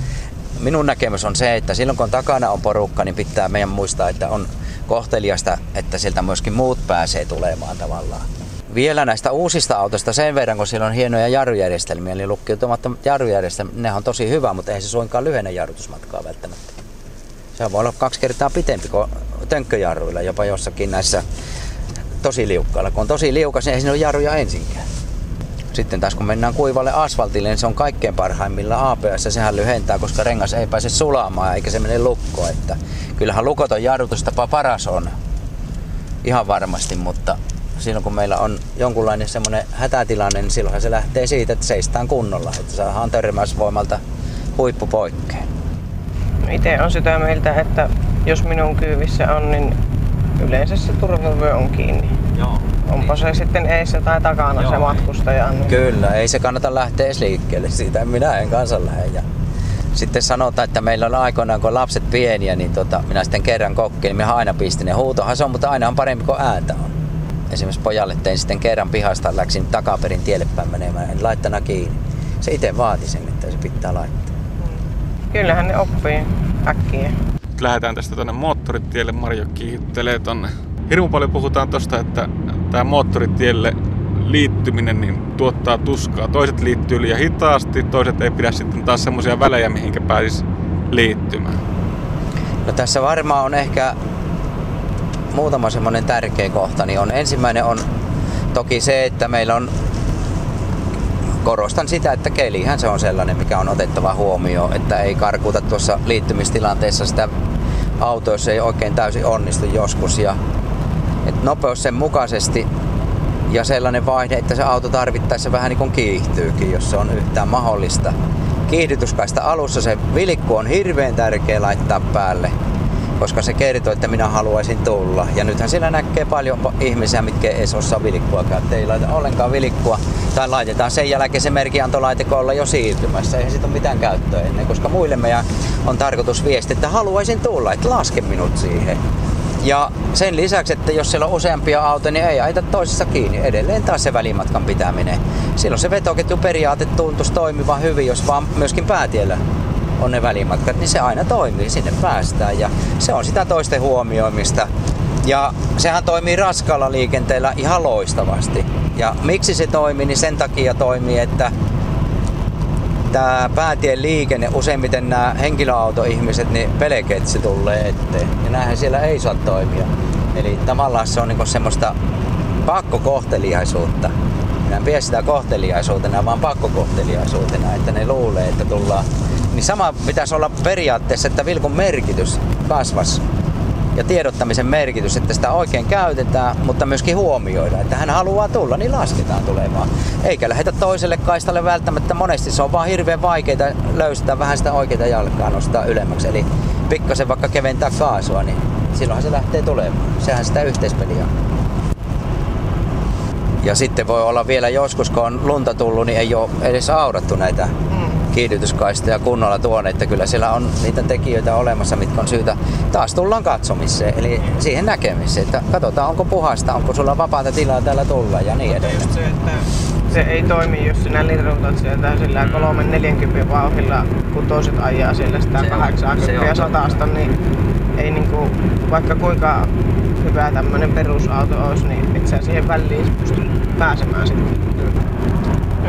minun näkemys on se, että silloin kun takana on porukka, niin pitää meidän muistaa, että on kohteliasta, että sieltä myöskin muut pääsee tulemaan tavallaan. Vielä näistä uusista autoista sen verran, kun siellä on hienoja jarrujärjestelmiä, eli lukkiutumattomat jarrujärjestelmät, ne on tosi hyvä, mutta ei se suinkaan lyhennä jarrutusmatkaa välttämättä. Se voi olla kaksi kertaa pitempi kuin tönkköjarruilla jopa jossakin näissä tosi liukkailla. Kun on tosi liukas, niin ei siinä ole jarruja ensinkään. Sitten taas kun mennään kuivalle asfaltille, niin se on kaikkein parhaimmilla A P S ja sehän lyhentää, koska rengas ei pääse sulamaan eikä se mene lukkoon. Että kyllähän lukoton jarrutustapa paras on, ihan varmasti, mutta silloin kun meillä on jonkunlainen semmoinen hätätilanne, niin silloinhan se lähtee siitä, että seistään kunnolla, että saadaan törmäysvoimalta huippu poikkeen. Itse on sitä mieltä, että jos minun kyyvissä on, niin yleensä se turvavyö on kiinni. Joo. Onpa se sitten eessä tai takana. Joo, se matkustaja. Niin... Kyllä, ei se kannata lähteä edes liikkeelle siitä, minä en kanssa lähde. Ja sitten sanotaan, että meillä on aikoinaan, kun lapset pieniä, niin tota, minä sitten kerran kokki, niin minä aina pistin ne huutohan se on, mutta aina on parempi kuin ääntä on. Esimerkiksi pojalle tein sitten kerran pihasta, läksin takaperin tielle päin menemään, en laittanut kiinni. Se itse vaati sen, että se pitää laittaa. Kyllähän ne oppii äkkiä. Nyt lähdetään tästä tuonne moottoritielle. Marjo kiihittelee tonne. Hirmu paljon puhutaan tosta, että tämä moottoritielle liittyminen niin tuottaa tuskaa. Toiset liittyy liian hitaasti, toiset ei pidä sitten taas semmoisia välejä, mihinkä pääsisi liittymään. No tässä varmaan on ehkä muutama semmoinen tärkeä kohta. Niin on, ensimmäinen on toki se, että meillä on, korostan sitä, että kelihän se on sellainen, mikä on otettava huomioon, että ei karkuta tuossa liittymistilanteessa sitä autoa, jos ei oikein täysin onnistu joskus. Ja, et nopeus sen mukaisesti ja sellainen vaihde, että se auto tarvittaessa vähän niin kuin kiihtyykin, jos se on yhtään mahdollista. Kiihdytyskaista alussa se vilkku on hirveän tärkeä laittaa päälle, koska se kertoo, että minä haluaisin tulla. Ja nythän siellä näkee paljon ihmisiä, mitkä ei osaa vilkkua käyttää, ei laita ollenkaan vilkkua. Tai laitetaan sen jälkeen se merkiantolaite, kun ollaan jo siirtymässä. Eihän siitä ole mitään käyttöä ennen, koska muille meidän on tarkoitus viestiä, että haluaisin tulla, että laske minut siihen. Ja sen lisäksi, että jos siellä on useampia autoja, niin ei aita toisessa kiinni. Edelleen taas se välimatkan pitäminen. Silloin se vetoketjuperiaate tuntuisi toimivan hyvin, jos vaan myöskin päätiellä on ne välimatkat, niin se aina toimii, sinne päästään ja se on sitä toisten huomioimista. Ja sehän toimii raskaalla liikenteellä ihan loistavasti. Ja miksi se toimii, niin sen takia toimii, että tämä päätien liikenne, useimmiten nämä henkilöautoihmiset, niin pelkää, että se tulee eteen. Ja näähän siellä ei saa toimia. Eli tavallaan se on niin kuin semmoista pakkokohteliaisuutta. Minä en pidä sitä kohteliaisuutena, vaan pakkokohteliaisuutena, että ne luulee, että tullaan. Niin sama pitäisi olla periaatteessa, että vilkun merkitys kasvas ja tiedottamisen merkitys, että sitä oikein käytetään, mutta myöskin huomioidaan, että hän haluaa tulla, niin lasketaan tulemaan. Eikä lähetä toiselle kaistalle välttämättä, monesti se on vaan hirveän vaikeaa löystää vähän sitä oikeaa jalkaa, nostaa ylemmäksi. Eli pikkasen vaikka keventää kaasua, niin silloinhan se lähtee tulemaan. Sehän sitä yhteispeliä. Ja sitten voi olla vielä joskus, kun on lunta tullut, niin ei ole edes aurattu näitä kiihdytyskaistoja kunnolla tuonne, että kyllä siellä on niitä tekijöitä olemassa, mitkä on syytä. Taas tullaan katsomiseen, eli siihen näkemiseen, että katsotaan onko puhasta, onko sulla vapaata tilaa täällä tulla ja niin edelleen. Just se, että se ei toimi, jos sinä lirrutat sieltä sillä kolmekymmentä neljäkymmentä vauhdilla, kun toiset ajaa siellä sitä kahdeksankymmentä ja sata, niin ei niinku, vaikka kuinka hyvä tämmönen perusauto olisi, niin et sä siihen väliin pysty pääsemään sitten.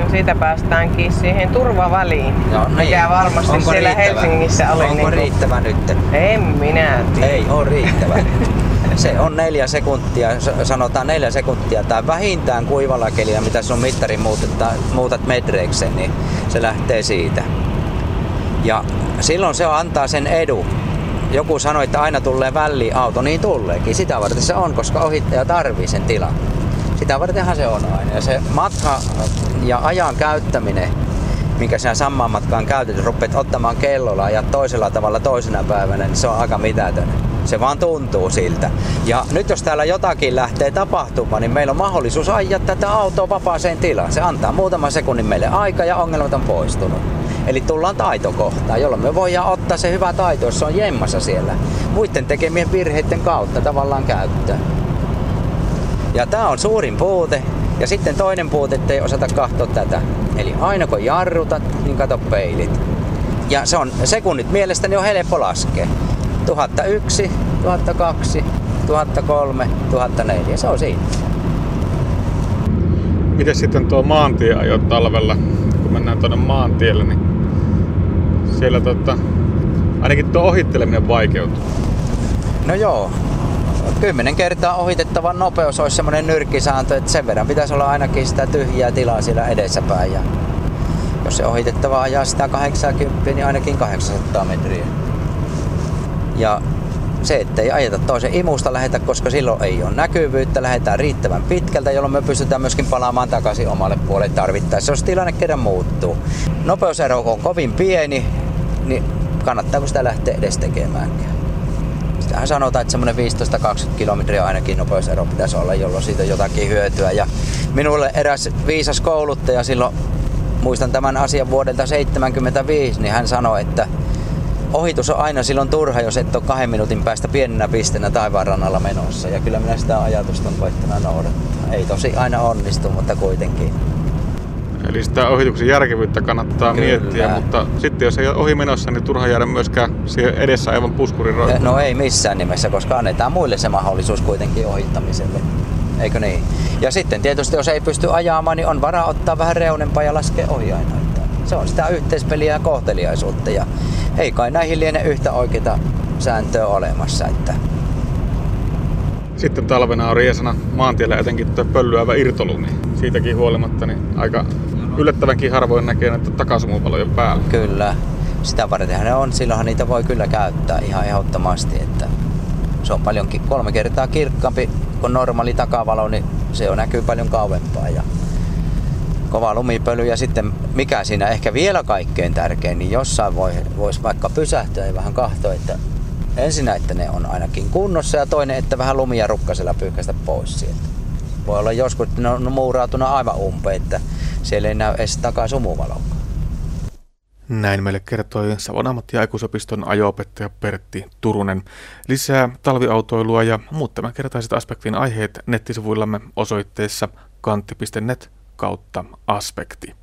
No siitä päästäänkin siihen turvaväliin, no, niin. Mikä varmasti onko siellä riittävä? Helsingissä oli. Onko niin kuin... riittävä nyt? En minä tiedä. Ei ole riittävä nyt. Se on neljä sekuntia, sanotaan neljä sekuntia tai vähintään kuivalla kelillä, mitä sun mittari muutat, muutat metreikseen, niin se lähtee siitä. Ja silloin se antaa sen edun. Joku sanoi, että aina tulee väliin auto, niin tuleekin. Sitä varten se on, koska ohittaja tarvii sen tilan. Sitä vartenhan se on aina. Ja se matka ja ajan käyttäminen, minkä sinä samaan matkaan käytät, rupeat ottamaan kellolla ja toisella tavalla toisena päivänä, niin se on aika mitätön. Se vaan tuntuu siltä. Ja nyt jos täällä jotakin lähtee tapahtumaan, niin meillä on mahdollisuus ajaa tätä autoa vapaaseen tilaan. Se antaa muutaman sekunnin meille aikaa ja ongelmat on poistunut. Eli tullaan taitokohtaan, jolloin me voidaan ottaa se hyvä taito, jos se on jemmassa siellä. Muiden tekemien virheiden kautta tavallaan käyttää. Ja tää on suurin puute. Ja sitten toinen puute, ettei osata katsoa tätä. Eli aina kun jarrutat, niin katso peilit. Ja se on sekunnit mielestäni on helppo laskea. tuhatyksi, tuhatkaksi, tuhatkolme, tuhatneljä. Se on siinä. Miten sitten tuo maantieajo talvella, kun mennään tuonne maantielle, niin siellä tota, ainakin tuo ohitteleminen vaikeutuu. No joo. Kymmenen kertaa ohitettavan nopeus olisi semmoinen nyrkkisääntö, että sen verran pitäisi olla ainakin sitä tyhjää tilaa siellä edessäpäin. Ja jos se ohitettava ajaa sitä kahdeksankymmentä, niin ainakin kahdeksansataa metriä. Ja se, ettei ajeta toisen imusta lähetä, koska silloin ei ole näkyvyyttä, lähdetään riittävän pitkältä, jolloin me pystytään myöskin palaamaan takaisin omalle puolelle tarvittaessa, jos tilanne kerran muuttuu. Nopeusero on kovin pieni, niin kannattaako sitä lähteä edes tekemäänkään? Tähän sanotaan, että semmoinen viisitoista kaksikymmentä kilometriä ainakin nopeusero pitäisi olla, jolloin siitä on jotakin hyötyä. Ja minulle eräs viisas kouluttaja silloin, muistan tämän asian vuodelta seitsemänkymmentäviisi, niin hän sanoi, että ohitus on aina silloin turha, jos et ole kahden minuutin päästä pienenä pisteenä taivaanrannalla menossa. Ja kyllä minä sitä ajatusta on koittanut noudattaa. Ei tosi aina onnistu, mutta kuitenkin. Eli sitä ohituksen järkevyyttä kannattaa kyllä miettiä, mutta sitten jos ei ole ohi menossa, niin turha jäädä myöskään siihen edessä aivan puskurin roikkuun. No ei missään nimessä, koska annetaan muille se mahdollisuus kuitenkin ohittamiselle, eikö niin? Ja sitten tietysti jos ei pysty ajamaan, niin on varaa ottaa vähän reunempaa ja laskea ohi aina. Se on sitä yhteispeliä ja kohteliaisuutta ja ei kai näihin liene yhtä oikeaa sääntöä olemassa. Että... Sitten talvena on riesana maantiellä jotenkin tuo pöllyävä irtolu, niin siitäkin huolimatta niin aika yllättävänkin harvoin näkee näitä takasumupaloja päällä. Kyllä, sitä vartenhan ne on, silloinhan niitä voi kyllä käyttää ihan ehdottomasti. Että se on paljonkin kolme kertaa kirkkaampi on normaali takavalo, niin se jo näkyy paljon kauempaa. Ja kova lumipöly ja sitten mikä siinä ehkä vielä kaikkein tärkein, niin jossain voi, voisi vaikka pysähtyä ja vähän kahtoa, että ensinnä, että ne on ainakin kunnossa ja toinen, että vähän lumia rukkasella pyyhkäistä pois sieltä. Voi olla joskus, että ne on muurautuna aivan umpeen, että siellä ei näy edes takaisin sumuvalokaan. Näin meille kertoi Savon ammatti- ja aikuisopiston ajo-opettaja Pertti Turunen. Lisää talviautoilua ja muut tämänkertaiset Aspektin aiheet nettisivuillamme osoitteessa kantti piste net kautta aspekti.